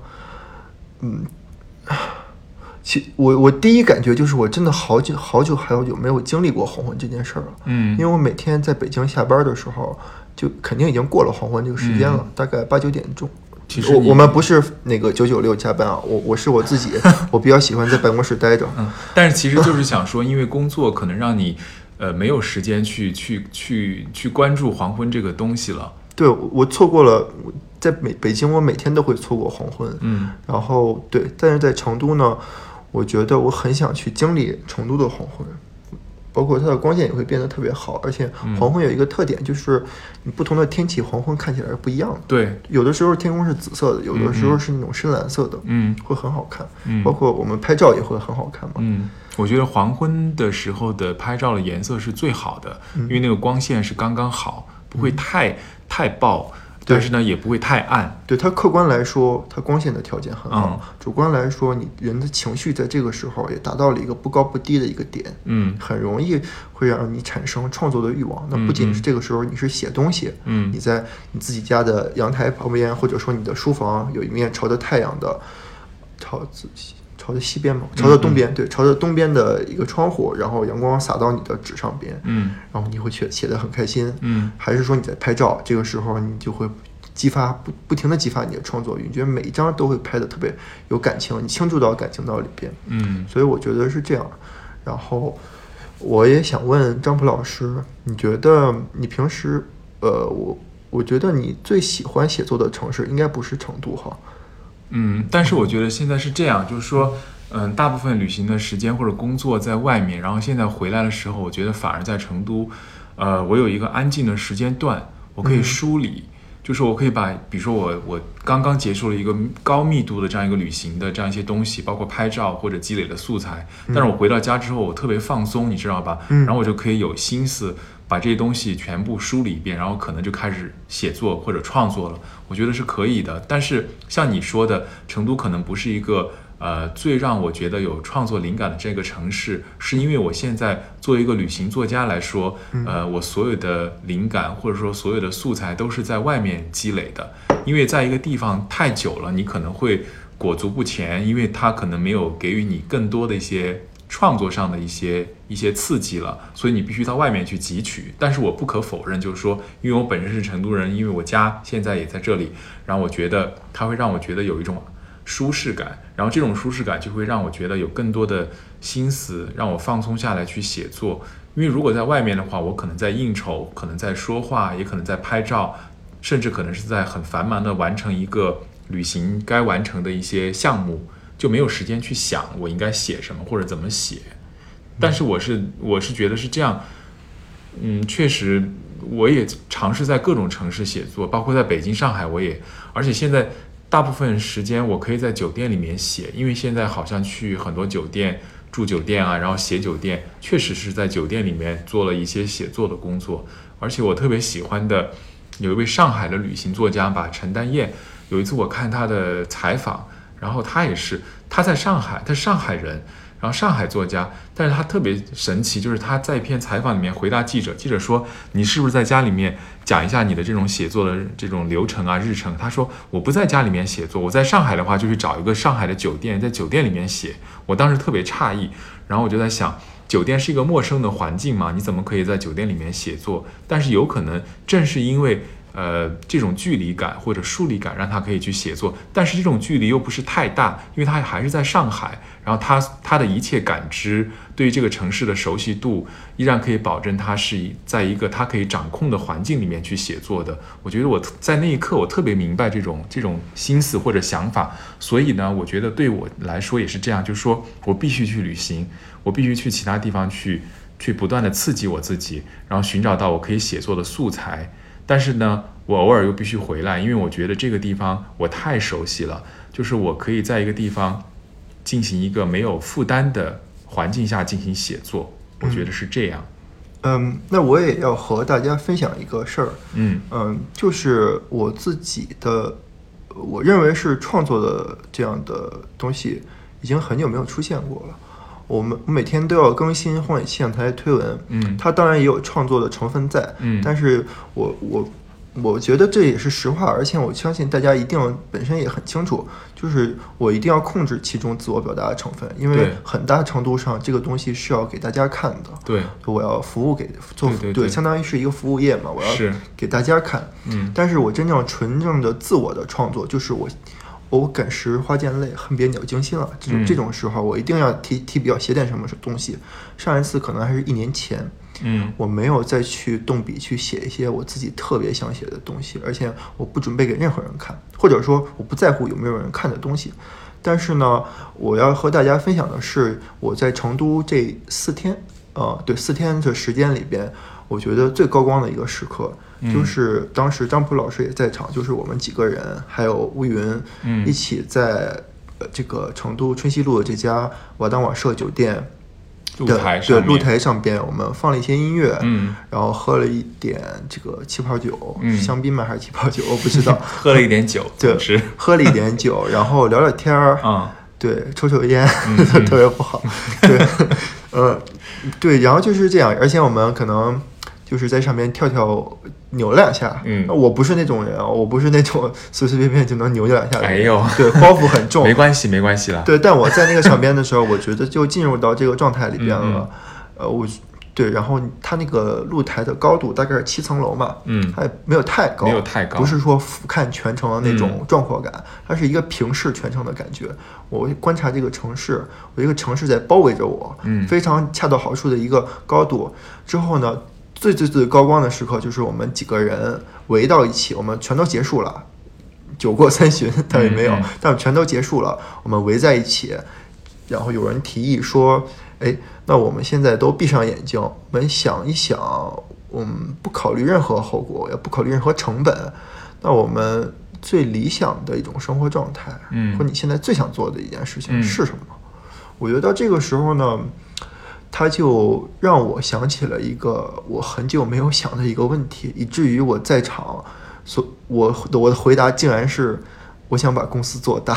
我第一感觉就是我真的好久没有经历过黄昏这件事了。因为我每天在北京下班的时候，就肯定已经过了黄昏这个时间了，大概8、9点钟。其实我们不是那个996加班啊，我是我自己，我比较喜欢在办公室待着。但是其实就是想说，因为工作可能让你没有时间去关注黄昏这个东西了。对，我错过了，在北京我每天都会错过黄昏。然后对，但是在成都呢，我觉得我很想去经历成都的黄昏。包括它的光线也会变得特别好，而且黄昏有一个特点，就是你不同的天气黄昏看起来是不一样的。对，有的时候天空是紫色的，有的时候是那种深蓝色的，会很好看。包括我们拍照也会很好看嘛。我觉得黄昏的时候的拍照的颜色是最好的，因为那个光线是刚刚好，不会太爆，但是呢也不会太暗。对，它客观来说它光线的条件很好，主观来说你人的情绪在这个时候也达到了一个不高不低的一个点，很容易会让你产生创作的欲望。那不仅是这个时候你是写东西，你在你自己家的阳台旁边，或者说你的书房有一面朝着太阳的朝着西边嘛，朝着东边，对，朝着东边的一个窗户，然后阳光洒到你的纸上边，然后你会写得很开心，还是说你在拍照，这个时候你就会不停地激发你的创作欲，你觉得每一张都会拍得特别有感情，你倾注到感情到里边，所以我觉得是这样。然后我也想问张普老师，你觉得你平时我觉得你最喜欢写作的城市应该不是成都哈？但是我觉得现在是这样，就是说，大部分旅行的时间或者工作在外面，然后现在回来的时候，我觉得反而在成都，我有一个安静的时间段，我可以梳理，就是我可以把，比如说我刚刚结束了一个高密度的这样一个旅行的这样一些东西，包括拍照或者积累的素材，但是我回到家之后，我特别放松，你知道吧？然后我就可以有心思把这些东西全部梳理一遍，然后可能就开始写作或者创作了，我觉得是可以的。但是像你说的，成都可能不是一个最让我觉得有创作灵感的这个城市，是因为我现在作为一个旅行作家来说，我所有的灵感或者说所有的素材都是在外面积累的，因为在一个地方太久了，你可能会裹足不前，因为它可能没有给予你更多的一些创作上的一些刺激了，所以你必须到外面去汲取。但是我不可否认，就是说，因为我本身是成都人，因为我家现在也在这里，然后我觉得它会让我觉得有一种舒适感，然后这种舒适感就会让我觉得有更多的心思让我放松下来去写作。因为如果在外面的话，我可能在应酬，可能在说话，也可能在拍照，甚至可能是在很繁忙的完成一个旅行该完成的一些项目，就没有时间去想我应该写什么或者怎么写。但是我是觉得是这样，确实我也尝试在各种城市写作，包括在北京、上海，我也，而且现在大部分时间我可以在酒店里面写，因为现在好像去很多酒店住酒店啊，然后写酒店，确实是在酒店里面做了一些写作的工作。而且我特别喜欢的有一位上海的旅行作家吧，陈丹燕，有一次我看他的采访，然后他也是，他在上海，他是上海人，然后上海作家，但是他特别神奇，就是他在一篇采访里面回答记者，记者说你是不是在家里面讲一下你的这种写作的这种流程啊日程，他说我不在家里面写作，我在上海的话就去找一个上海的酒店，在酒店里面写。我当时特别诧异，然后我就在想，酒店是一个陌生的环境嘛，你怎么可以在酒店里面写作？但是有可能正是因为这种距离感或者疏离感让他可以去写作，但是这种距离又不是太大，因为他还是在上海，然后他的一切感知，对于这个城市的熟悉度，依然可以保证他是在一个他可以掌控的环境里面去写作的。我觉得我在那一刻我特别明白这种心思或者想法，所以呢，我觉得对我来说也是这样，就是说我必须去旅行，我必须去其他地方去不断的刺激我自己，然后寻找到我可以写作的素材。但是呢，我偶尔又必须回来，因为我觉得这个地方我太熟悉了，就是我可以在一个地方进行一个没有负担的环境下进行写作，我觉得是这样。那我也要和大家分享一个事儿，就是我自己的，我认为是创作的这样的东西已经很久没有出现过了。我每天都要更新荒野气象台的推文，它当然也有创作的成分在，但是我觉得这也是实话，而且我相信大家一定本身也很清楚，就是我一定要控制其中自我表达的成分，因为很大程度上这个东西是要给大家看的，对，我要服务给做， 对，相当于是一个服务业嘛，我要给大家看，但是我真正纯正的自我的创作，就是我感时花溅泪，恨别鸟惊心了。这种时候，我一定要提笔要写点什么东西。上一次可能还是一年前，我没有再去动笔去写一些我自己特别想写的东西，而且我不准备给任何人看，或者说我不在乎有没有人看的东西。但是呢，我要和大家分享的是，我在成都这4天，4天的时间里边，我觉得最高光的一个时刻。就是当时张普老师也在场，就是我们几个人还有乌云，一起在这个成都春熙路的这家瓦当瓦舍酒店露台上边，我们放了一些音乐，然后喝了一点这个气泡酒，香槟吗还是气泡酒我不知道，喝了一点酒，对，喝了一点酒，然后聊聊天儿，对，抽抽烟，特别不好，对，对，然后就是这样，而且我们可能就是在上面跳扭两下，我不是那种人，我不是那种随随便便就能扭两下的，哎呦，对，包袱很重，没关系了，对，但我在那个场边的时候，我觉得就进入到这个状态里边了，我对，然后它那个露台的高度大概是7层楼嘛，它也没有太高，不是说俯瞰全城的那种壮阔感，它是一个平视全城的感觉。我观察这个城市，我一个城市在包围着我，非常恰到好处的一个高度之后呢。最高光的时刻就是我们几个人围到一起，我们全都结束了，酒过三巡倒也没有，但全都结束了，我们围在一起，然后有人提议说，那我们现在都闭上眼睛，我们想一想，我们不考虑任何后果，也不考虑任何成本，那我们最理想的一种生活状态，或你现在最想做的一件事情是什么？我觉得到这个时候呢，他就让我想起了一个我很久没有想的一个问题，以至于我在场，我的回答竟然是我想把公司做大，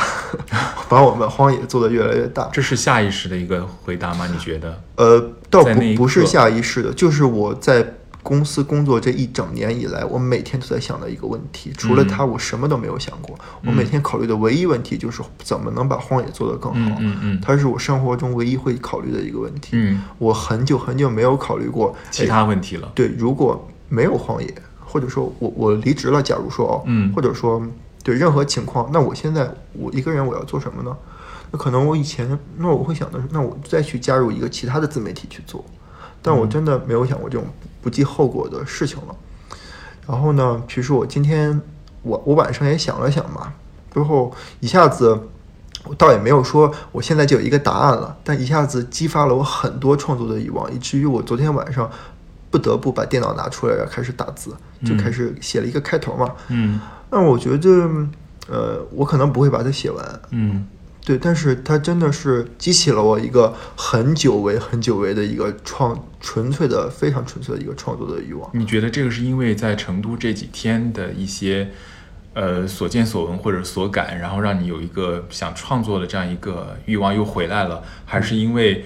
把我们荒野做得越来越大。这是下意识的一个回答吗？你觉得？倒不是下意识的，就是我在公司工作这1整年以来，我每天都在想的一个问题，除了它我什么都没有想过，我每天考虑的唯一问题就是怎么能把荒野做得更好，它是我生活中唯一会考虑的一个问题，我很久没有考虑过其他问题了，对，如果没有荒野，或者说我离职了，假如说或者说对任何情况，那我现在我一个人我要做什么呢？那可能我以前，那我会想的是，那我再去加入一个其他的自媒体去做，但我真的没有想过这种不计后果的事情了。然后呢，其实我今天我晚上也想了想嘛，之后一下子我倒也没有说我现在就有一个答案了，但一下子激发了我很多创作的欲望，以至于我昨天晚上不得不把电脑拿出来，然后开始打字，就开始写了一个开头嘛。那我觉得我可能不会把它写完，对，但是它真的是激起了我一个很久违的一个非常纯粹的一个创作的欲望。你觉得这个是因为在成都这几天的一些所见所闻或者所感，然后让你有一个想创作的这样一个欲望又回来了，还是因为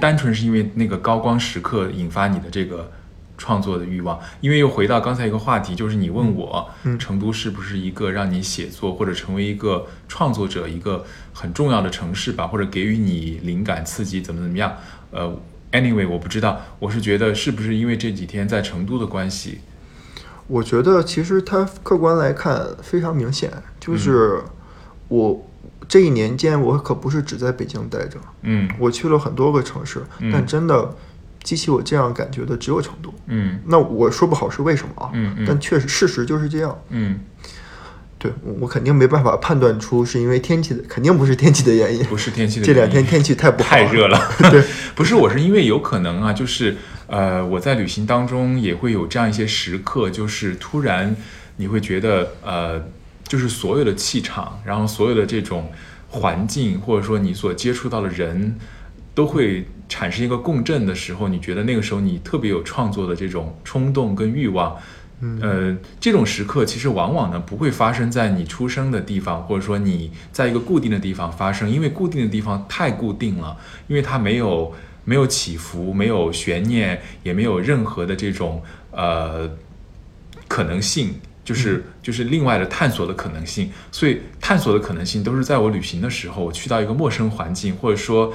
单纯是因为那个高光时刻引发你的这个创作的欲望？因为又回到刚才一个话题，就是你问我成都是不是一个让你写作或者成为一个创作者一个很重要的城市吧，或者给予你灵感刺激怎么样anyway 我不知道，我是觉得是不是因为这几天在成都的关系？我觉得其实它客观来看非常明显，就是我这一年间我可不是只在北京待着，我去了很多个城市，但真的激起我这样感觉的只有成都。那我说不好是为什么啊？但确实事实就是这样。对，我肯定没办法判断出是因为天气的，肯定不是天气的原因，不是天气的原因。这两天天气太不好了，太热了。对，不是，我是因为有可能啊，就是我在旅行当中也会有这样一些时刻，就是突然你会觉得就是所有的气场，然后所有的这种环境，或者说你所接触到的人，都会产生一个共振的时候，你觉得那个时候你特别有创作的这种冲动跟欲望。这种时刻其实往往呢不会发生在你出生的地方，或者说你在一个固定的地方发生，因为固定的地方太固定了，因为它没有起伏，没有悬念，也没有任何的这种可能性，就是另外的探索的可能性，所以探索的可能性都是在我旅行的时候，我去到一个陌生环境，或者说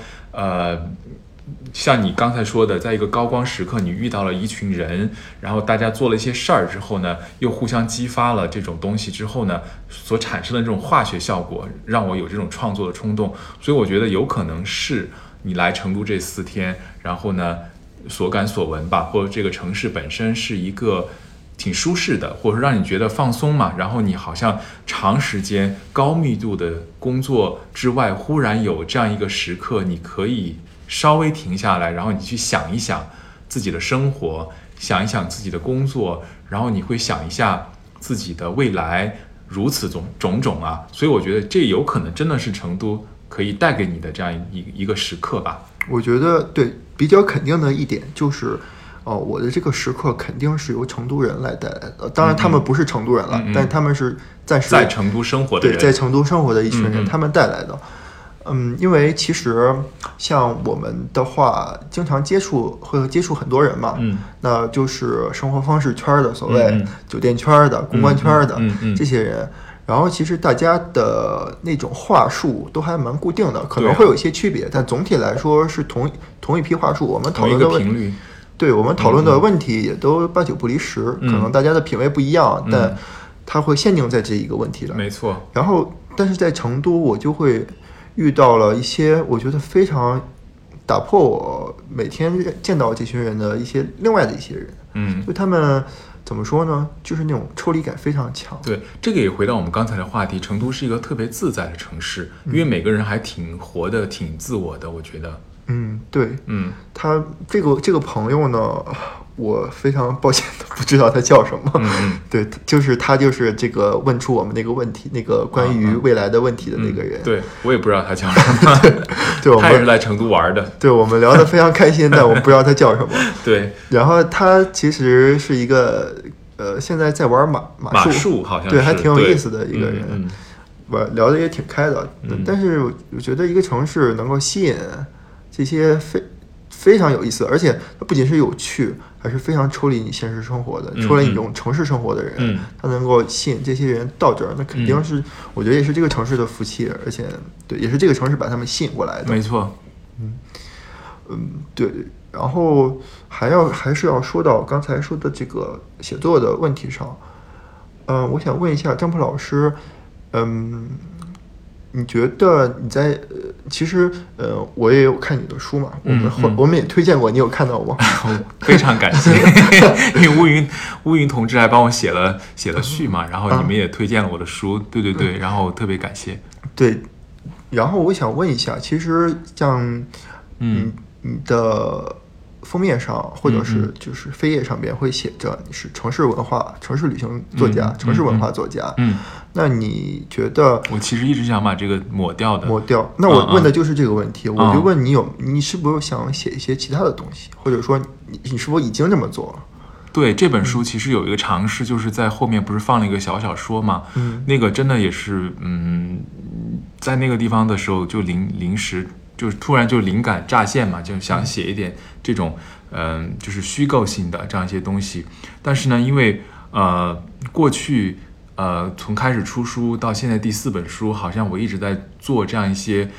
像你刚才说的，在一个高光时刻你遇到了一群人，然后大家做了一些事儿之后呢，又互相激发了这种东西之后呢，所产生的这种化学效果让我有这种创作的冲动。所以我觉得有可能是你来成都这4天，然后呢所感所闻吧，或者这个城市本身是一个挺舒适的，或者说让你觉得放松嘛，然后你好像长时间高密度的工作之外，忽然有这样一个时刻，你可以稍微停下来，然后你去想一想自己的生活，想一想自己的工作，然后你会想一下自己的未来，如此种种啊。所以我觉得这有可能真的是成都可以带给你的这样一个时刻吧。我觉得对，比较肯定的一点就是我的这个时刻肯定是由成都人来带来的，当然他们不是成都人了，但他们是暂时在成都生活的人，对，在成都生活的一群人，他们带来的。因为其实像我们的话，经常会接触很多人嘛，那就是生活方式圈的，所谓酒店圈的、公关圈的这些人。然后其实大家的那种话术都还蛮固定的，可能会有一些区别，但总体来说是同一批话术，我们讨论的频率。对，我们讨论的问题也都8、9不离10，可能大家的品味不一样，但它会限定在这一个问题了。没错。然后，但是在成都，我就会遇到了一些我觉得非常打破我每天见到这群人的一些另外的一些人。就他们怎么说呢？就是那种抽离感非常强。对，这个也回到我们刚才的话题，成都是一个特别自在的城市，因为每个人还挺活的，挺自我的，我觉得。对，他这个朋友呢，我非常抱歉的不知道他叫什么。对，就是他就是这个问出我们那个问题，那个关于未来的问题的那个人。对，我也不知道他叫什么。对，他也是来成都玩的。对，我们聊得非常开心，但我不知道他叫什么。对，然后他其实是一个现在在玩马术，好像是，对，还挺有意思的一个人。聊得也挺开的，但是我觉得一个城市能够吸引这些非常有意思，而且它不仅是有趣，还是非常抽离你现实生活的，抽离你这种城市生活的人，它能够吸引这些人到这儿，那肯定是，我觉得也是这个城市的福气，而且对，也是这个城市把他们吸引过来的。没错。对，然后还是要说到刚才说的这个写作的问题上。我想问一下张普老师，你觉得你在其实我也有看你的书嘛，我们也推荐过，你有看到吗？非常感谢，因为乌云同志还帮我写了序嘛，然后你们也推荐了我的书，对，然后特别感谢。对，然后我想问一下，其实像你的封面上或者是就是扉页上面会写着你是城市文化、城市旅行作家、城市文化作家。那你觉得？我其实一直想把这个抹掉的。抹掉。那我问的就是这个问题，我就问你你是不是想写一些其他的东西，或者说你是否已经这么做了？对，这本书其实有一个尝试，就是在后面不是放了一个小小说嘛？那个真的也是，在那个地方的时候就临时。就是突然就灵感乍现嘛，就想写一点这种，就是虚构性的这样一些东西。但是呢，因为过去从开始出书到现在第4本书，好像我一直在做这样一些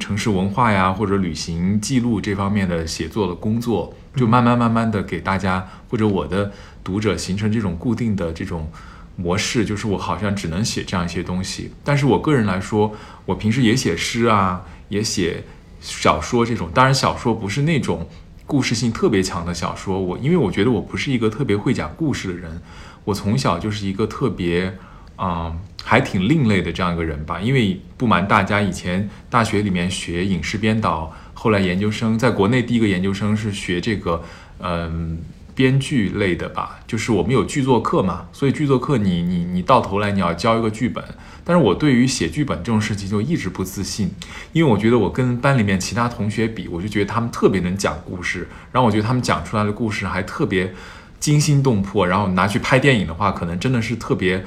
城市文化呀或者旅行记录这方面的写作的工作，就慢慢的给大家或者我的读者形成这种固定的这种模式，就是我好像只能写这样一些东西。但是我个人来说，我平时也写诗啊，也写小说这种。当然小说不是那种故事性特别强的小说，因为我觉得我不是一个特别会讲故事的人，我从小就是一个特别还挺另类的这样一个人吧。因为不瞒大家，以前大学里面学影视编导，后来研究生在国内第一个研究生是学这个编剧类的吧，就是我们有剧作课嘛，所以剧作课你到头来你要交一个剧本，但是我对于写剧本这种事情就一直不自信，因为我觉得我跟班里面其他同学比，我就觉得他们特别能讲故事，然后我觉得他们讲出来的故事还特别惊心动魄，然后拿去拍电影的话，可能真的是特别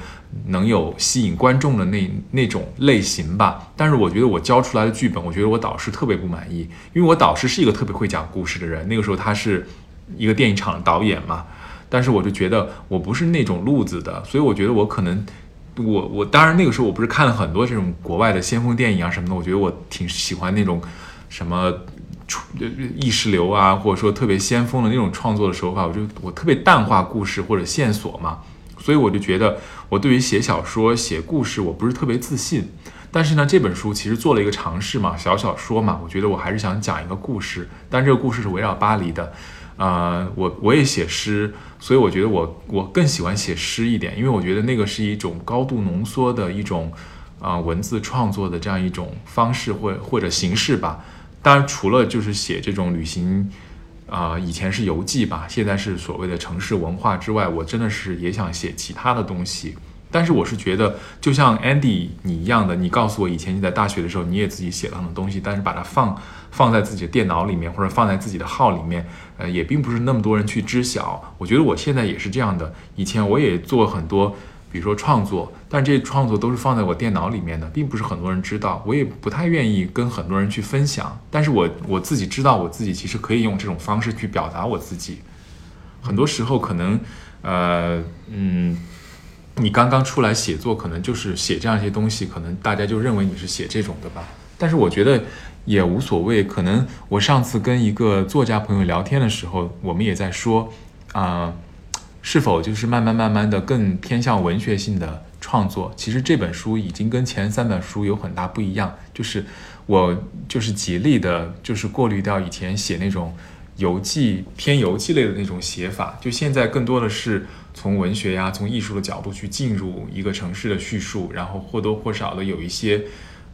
能有吸引观众的那种类型吧。但是我觉得我教出来的剧本，我觉得我导师特别不满意，因为我导师是一个特别会讲故事的人，那个时候他是一个电影厂的导演嘛，但是我就觉得我不是那种路子的，所以我觉得我可能我当然那个时候我不是看了很多这种国外的先锋电影啊什么的，我觉得我挺喜欢那种什么意识流啊，或者说特别先锋的那种创作的手法，我特别淡化故事或者线索嘛，所以我就觉得我对于写小说写故事我不是特别自信。但是呢，这本书其实做了一个尝试嘛，小说嘛，我觉得我还是想讲一个故事，但这个故事是围绕巴黎的。我也写诗，所以我觉得我更喜欢写诗一点，因为我觉得那个是一种高度浓缩的一种文字创作的这样一种方式或者形式吧。当然除了就是写这种旅行以前是游记吧，现在是所谓的城市文化之外，我真的是也想写其他的东西。但是我是觉得就像 Andy 你一样的，你告诉我以前你在大学的时候你也自己写了很多东西，但是把它放在自己的电脑里面或者放在自己的号里面，也并不是那么多人去知晓。我觉得我现在也是这样的，以前我也做很多比如说创作，但这些创作都是放在我电脑里面的，并不是很多人知道，我也不太愿意跟很多人去分享。但是我自己知道我自己其实可以用这种方式去表达我自己。很多时候可能你刚刚出来写作，可能就是写这样一些东西，可能大家就认为你是写这种的吧。但是我觉得也无所谓。可能我上次跟一个作家朋友聊天的时候，我们也在说是否就是慢慢的更偏向文学性的创作。其实这本书已经跟前3本书有很大不一样，就是我就是极力的就是过滤掉以前写那种游记偏游记类的那种写法，就现在更多的是从文学呀从艺术的角度去进入一个城市的叙述，然后或多或少的有一些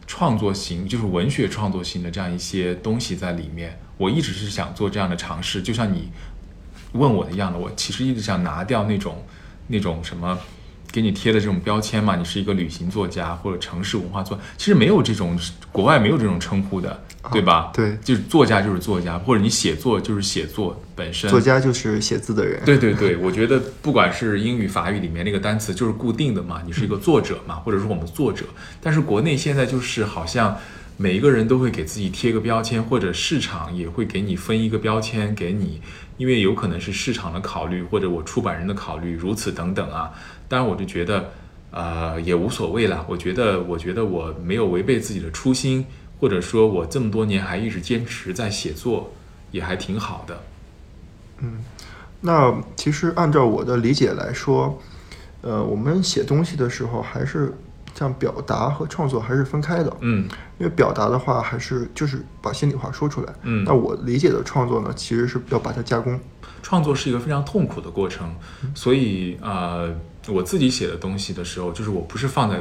创作型，就是文学创作型的这样一些东西在里面。我一直是想做这样的尝试，就像你问我的一样的，我其实一直想拿掉那种什么给你贴的这种标签嘛，你是一个旅行作家或者城市文化作家，其实没有这种，国外没有这种称呼的，对吧？对，就是作家就是作家，或者你写作就是写作本身，作家就是写字的人。对，我觉得不管是英语、法语里面那个单词就是固定的嘛，你是一个作者嘛，或者说我们作者。但是国内现在就是好像每一个人都会给自己贴个标签，或者市场也会给你分一个标签给你，因为有可能是市场的考虑，或者我出版人的考虑，如此等等啊。当然我就觉得也无所谓了，我觉得我没有违背自己的初心，或者说我这么多年还一直坚持在写作，也还挺好的。那其实按照我的理解来说，我们写东西的时候还是像表达和创作还是分开的，因为表达的话还是就是把心里话说出来，那我理解的创作呢，其实是要把它加工。创作是一个非常痛苦的过程，所以我自己写的东西的时候，就是我不是放在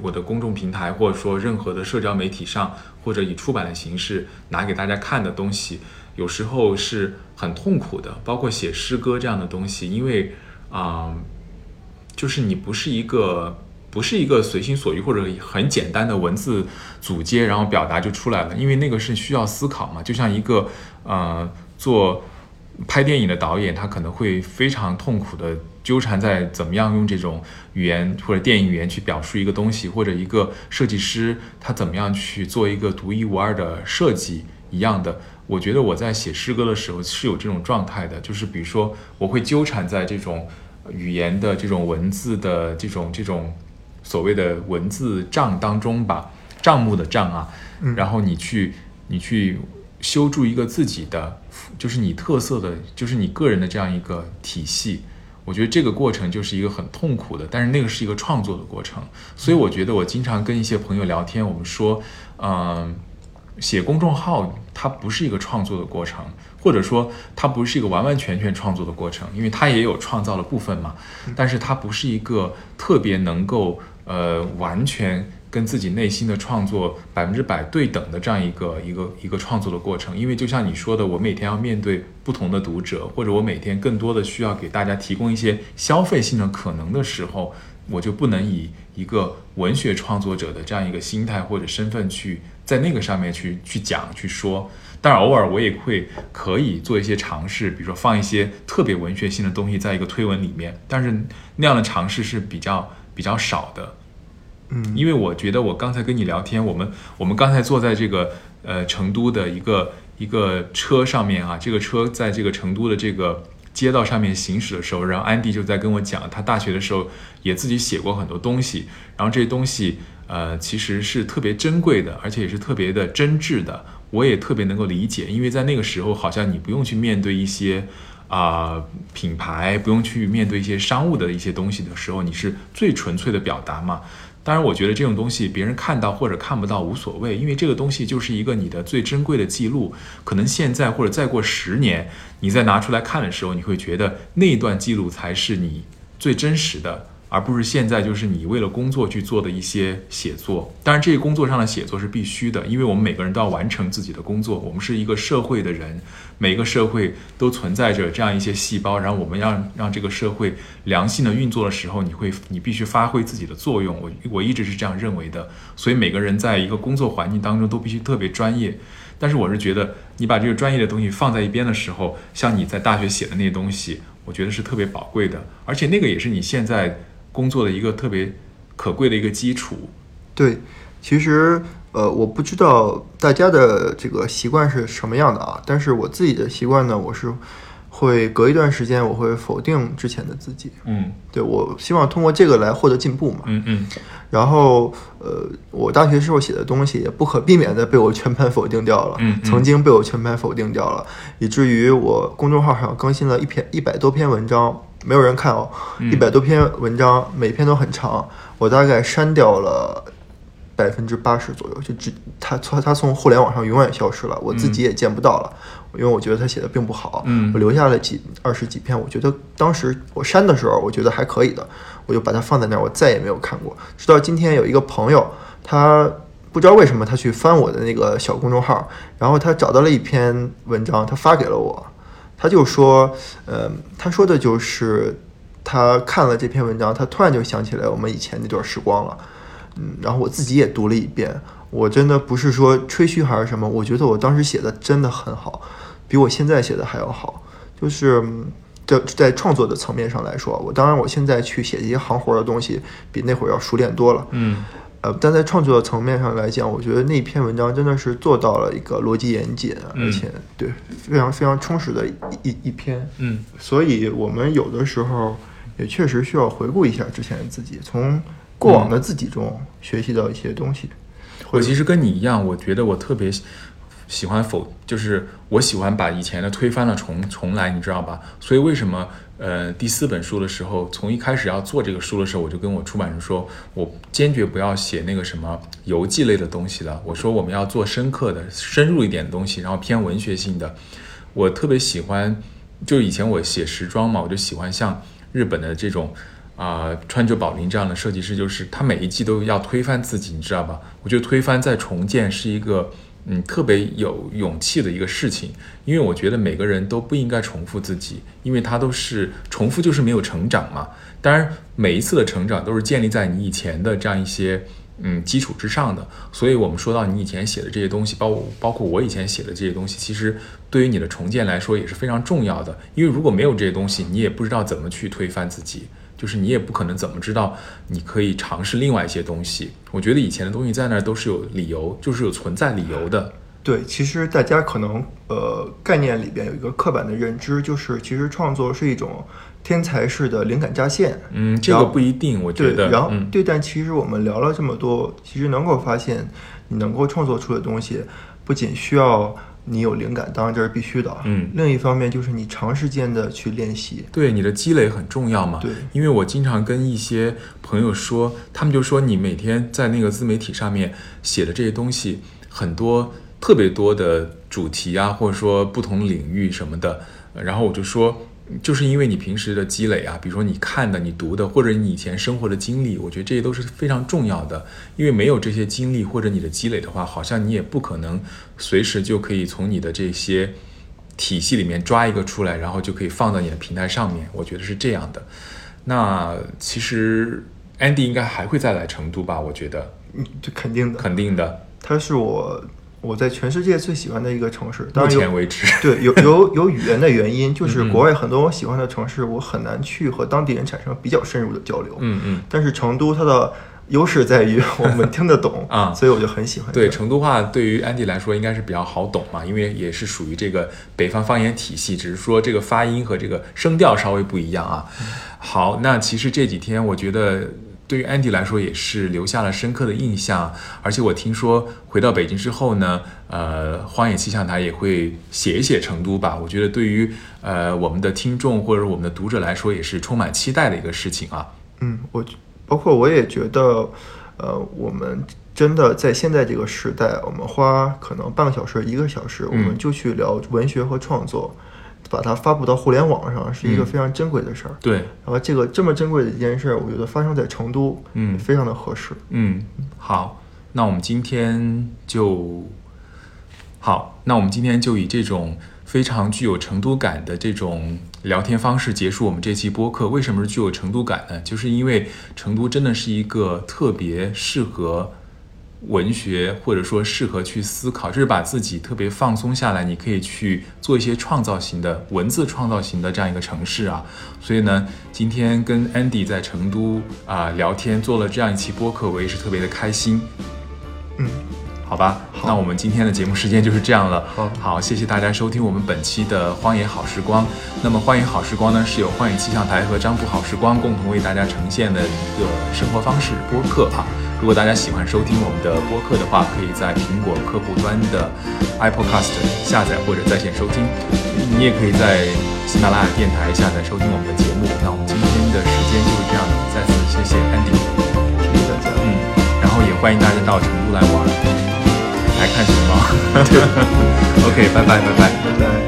我的公众平台，或者说任何的社交媒体上，或者以出版的形式拿给大家看的东西，有时候是很痛苦的，包括写诗歌这样的东西，因为就是你不是一个随心所欲或者很简单的文字组接然后表达就出来了，因为那个是需要思考嘛。就像一个做拍电影的导演，他可能会非常痛苦的纠缠在怎么样用这种语言或者电影语言去表述一个东西，或者一个设计师他怎么样去做一个独一无二的设计一样的。我觉得我在写诗歌的时候是有这种状态的，就是比如说我会纠缠在这种语言的这种文字的这种所谓的文字账当中吧，账目的账啊，然后你去修筑一个自己的，就是你特色的，就是你个人的这样一个体系。我觉得这个过程就是一个很痛苦的，但是那个是一个创作的过程。所以我觉得我经常跟一些朋友聊天，我们说写公众号它不是一个创作的过程，或者说它不是一个完完全全创作的过程，因为它也有创造的部分嘛，但是它不是一个特别能够完全跟自己内心的创作100%对等的这样一个创作的过程。因为就像你说的，我每天要面对不同的读者，或者我每天更多的需要给大家提供一些消费性的可能的时候，我就不能以一个文学创作者的这样一个心态或者身份去在那个上面去讲去说。当然偶尔我也会可以做一些尝试，比如说放一些特别文学性的东西在一个推文里面，但是那样的尝试是比较少的。因为我觉得我刚才跟你聊天，我们刚才坐在这个成都的一个车上面啊，这个车在这个成都的这个街道上面行驶的时候，然后Andy就在跟我讲，他大学的时候也自己写过很多东西，然后这些东西其实是特别珍贵的，而且也是特别的真挚的。我也特别能够理解，因为在那个时候好像你不用去面对一些品牌，不用去面对一些商务的一些东西的时候，你是最纯粹的表达嘛。当然我觉得这种东西别人看到或者看不到无所谓，因为这个东西就是一个你的最珍贵的记录，可能现在或者再过10年你再拿出来看的时候，你会觉得那一段记录才是你最真实的，而不是现在就是你为了工作去做的一些写作。当然这些工作上的写作是必须的，因为我们每个人都要完成自己的工作，我们是一个社会的人，每个社会都存在着这样一些细胞，然后我们要让这个社会良性的运作的时候，你必须发挥自己的作用。我一直是这样认为的，所以每个人在一个工作环境当中都必须特别专业。但是我是觉得你把这个专业的东西放在一边的时候，像你在大学写的那些东西，我觉得是特别宝贵的，而且那个也是你现在工作的一个特别可贵的一个基础。对，其实我不知道大家的这个习惯是什么样的啊，但是我自己的习惯呢，我是会隔一段时间我会否定之前的自己。对，我希望通过这个来获得进步嘛。然后我大学时候写的东西也不可避免的被我全盘否定掉了，曾经被我全盘否定掉了，以至于我公众号上更新了100多篇文章，没有人看哦，100多篇文章，每篇都很长，我大概删掉了80%左右，就它从互联网上永远消失了，我自己也见不到了，因为我觉得他写的并不好。我留下了20几篇，我觉得当时我删的时候我觉得还可以的，我就把它放在那儿，我再也没有看过。直到今天有一个朋友，他不知道为什么他去翻我的那个小公众号，然后他找到了一篇文章，他发给了我。他就说他说的就是他看了这篇文章，他突然就想起来我们以前那段时光了。然后我自己也读了一遍，我真的不是说吹嘘还是什么，我觉得我当时写的真的很好，比我现在写的还要好，就是在创作的层面上来说，当然我现在去写一些行活的东西比那会儿要熟练多了。但在创作的层面上来讲，我觉得那篇文章真的是做到了一个逻辑严谨，而且对非常非常充实的一篇。所以我们有的时候也确实需要回顾一下之前的自己，从过往的自己中学习到一些东西。我其实跟你一样，我觉得我特别喜欢就是我喜欢把以前的推翻了重来，你知道吧？所以为什么第4本书的时候，从一开始要做这个书的时候，我就跟我出版人说，我坚决不要写那个什么游记类的东西了。我说我们要做深刻的、深入一点的东西，然后偏文学性的。我特别喜欢，就以前我写时装嘛，我就喜欢像日本的这种穿着宝琳这样的设计师，就是他每一季都要推翻自己，你知道吧？我觉得推翻再重建是一个特别有勇气的一个事情，因为我觉得每个人都不应该重复自己，因为他都是重复就是没有成长嘛。当然每一次的成长都是建立在你以前的这样一些基础之上的，所以我们说到你以前写的这些东西，包括我以前写的这些东西，其实对于你的重建来说也是非常重要的，因为如果没有这些东西，你也不知道怎么去推翻自己，就是你也不可能怎么知道你可以尝试另外一些东西。我觉得以前的东西在那儿都是有理由，就是有存在理由的。对，其实大家可能概念里边有一个刻板的认知，就是其实创作是一种天才式的灵感乍现。这个不一定，我觉得。对，然后对，但其实我们聊了这么多，其实能够发现你能够创作出的东西，不仅需要你有灵感，当然这是必须的。另一方面就是你长时间的去练习，对你的积累很重要嘛。对，因为我经常跟一些朋友说，他们就说你每天在那个自媒体上面写的这些东西，很多特别多的主题啊，或者说不同领域什么的，然后我就说，就是因为你平时的积累啊，比如说你看的、你读的，或者你以前生活的经历，我觉得这些都是非常重要的。因为没有这些经历或者你的积累的话，好像你也不可能随时就可以从你的这些体系里面抓一个出来，然后就可以放到你的平台上面。我觉得是这样的。那其实 Andy 应该还会再来成都吧？我觉得，这肯定的，肯定的。他是我在全世界最喜欢的一个城市，当然目前为止，对，有语言的原因，就是国外很多我喜欢的城市，我很难去和当地人产生比较深入的交流。但是成都它的优势在于我们听得懂啊，所以我就很喜欢。对，成都话对于安迪来说应该是比较好懂嘛，因为也是属于这个北方方言体系，只是说这个发音和这个声调稍微不一样啊。好，那其实这几天我觉得，对于 Andy 来说也是留下了深刻的印象，而且我听说回到北京之后呢，荒野气象台也会写一写成都吧。我觉得对于我们的听众或者我们的读者来说，也是充满期待的一个事情啊。包括我也觉得，我们真的在现在这个时代，我们花可能半个小时、一个小时，我们就去聊文学和创作。把它发布到互联网上是一个非常珍贵的事儿，对。然后这么珍贵的一件事，我觉得发生在成都，非常的合适。好，那我们今天就以这种非常具有成都感的这种聊天方式结束我们这期播客。为什么是具有成都感呢？就是因为成都真的是一个特别适合文学，或者说适合去思考，就是把自己特别放松下来，你可以去做一些创造型的文字创造型的这样一个城市啊。所以呢，今天跟 Andy 在成都聊天，做了这样一期播客，我也是特别的开心。好吧，好，那我们今天的节目时间就是这样了。好，谢谢大家收听我们本期的荒野好时光。那么荒野好时光呢，是由荒野气象台和张浦好时光共同为大家呈现的一个生活方式播客啊。如果大家喜欢收听我们的播客的话，可以在苹果客户端的 iPodcast 下载或者在线收听，你也可以在喜马拉雅电台下载收听我们的节目。那我们今天的时间就是这样的，再次谢谢 Andy， 谢谢大家。然后也欢迎大家到成都来玩，来看熊猫。OK， 拜拜。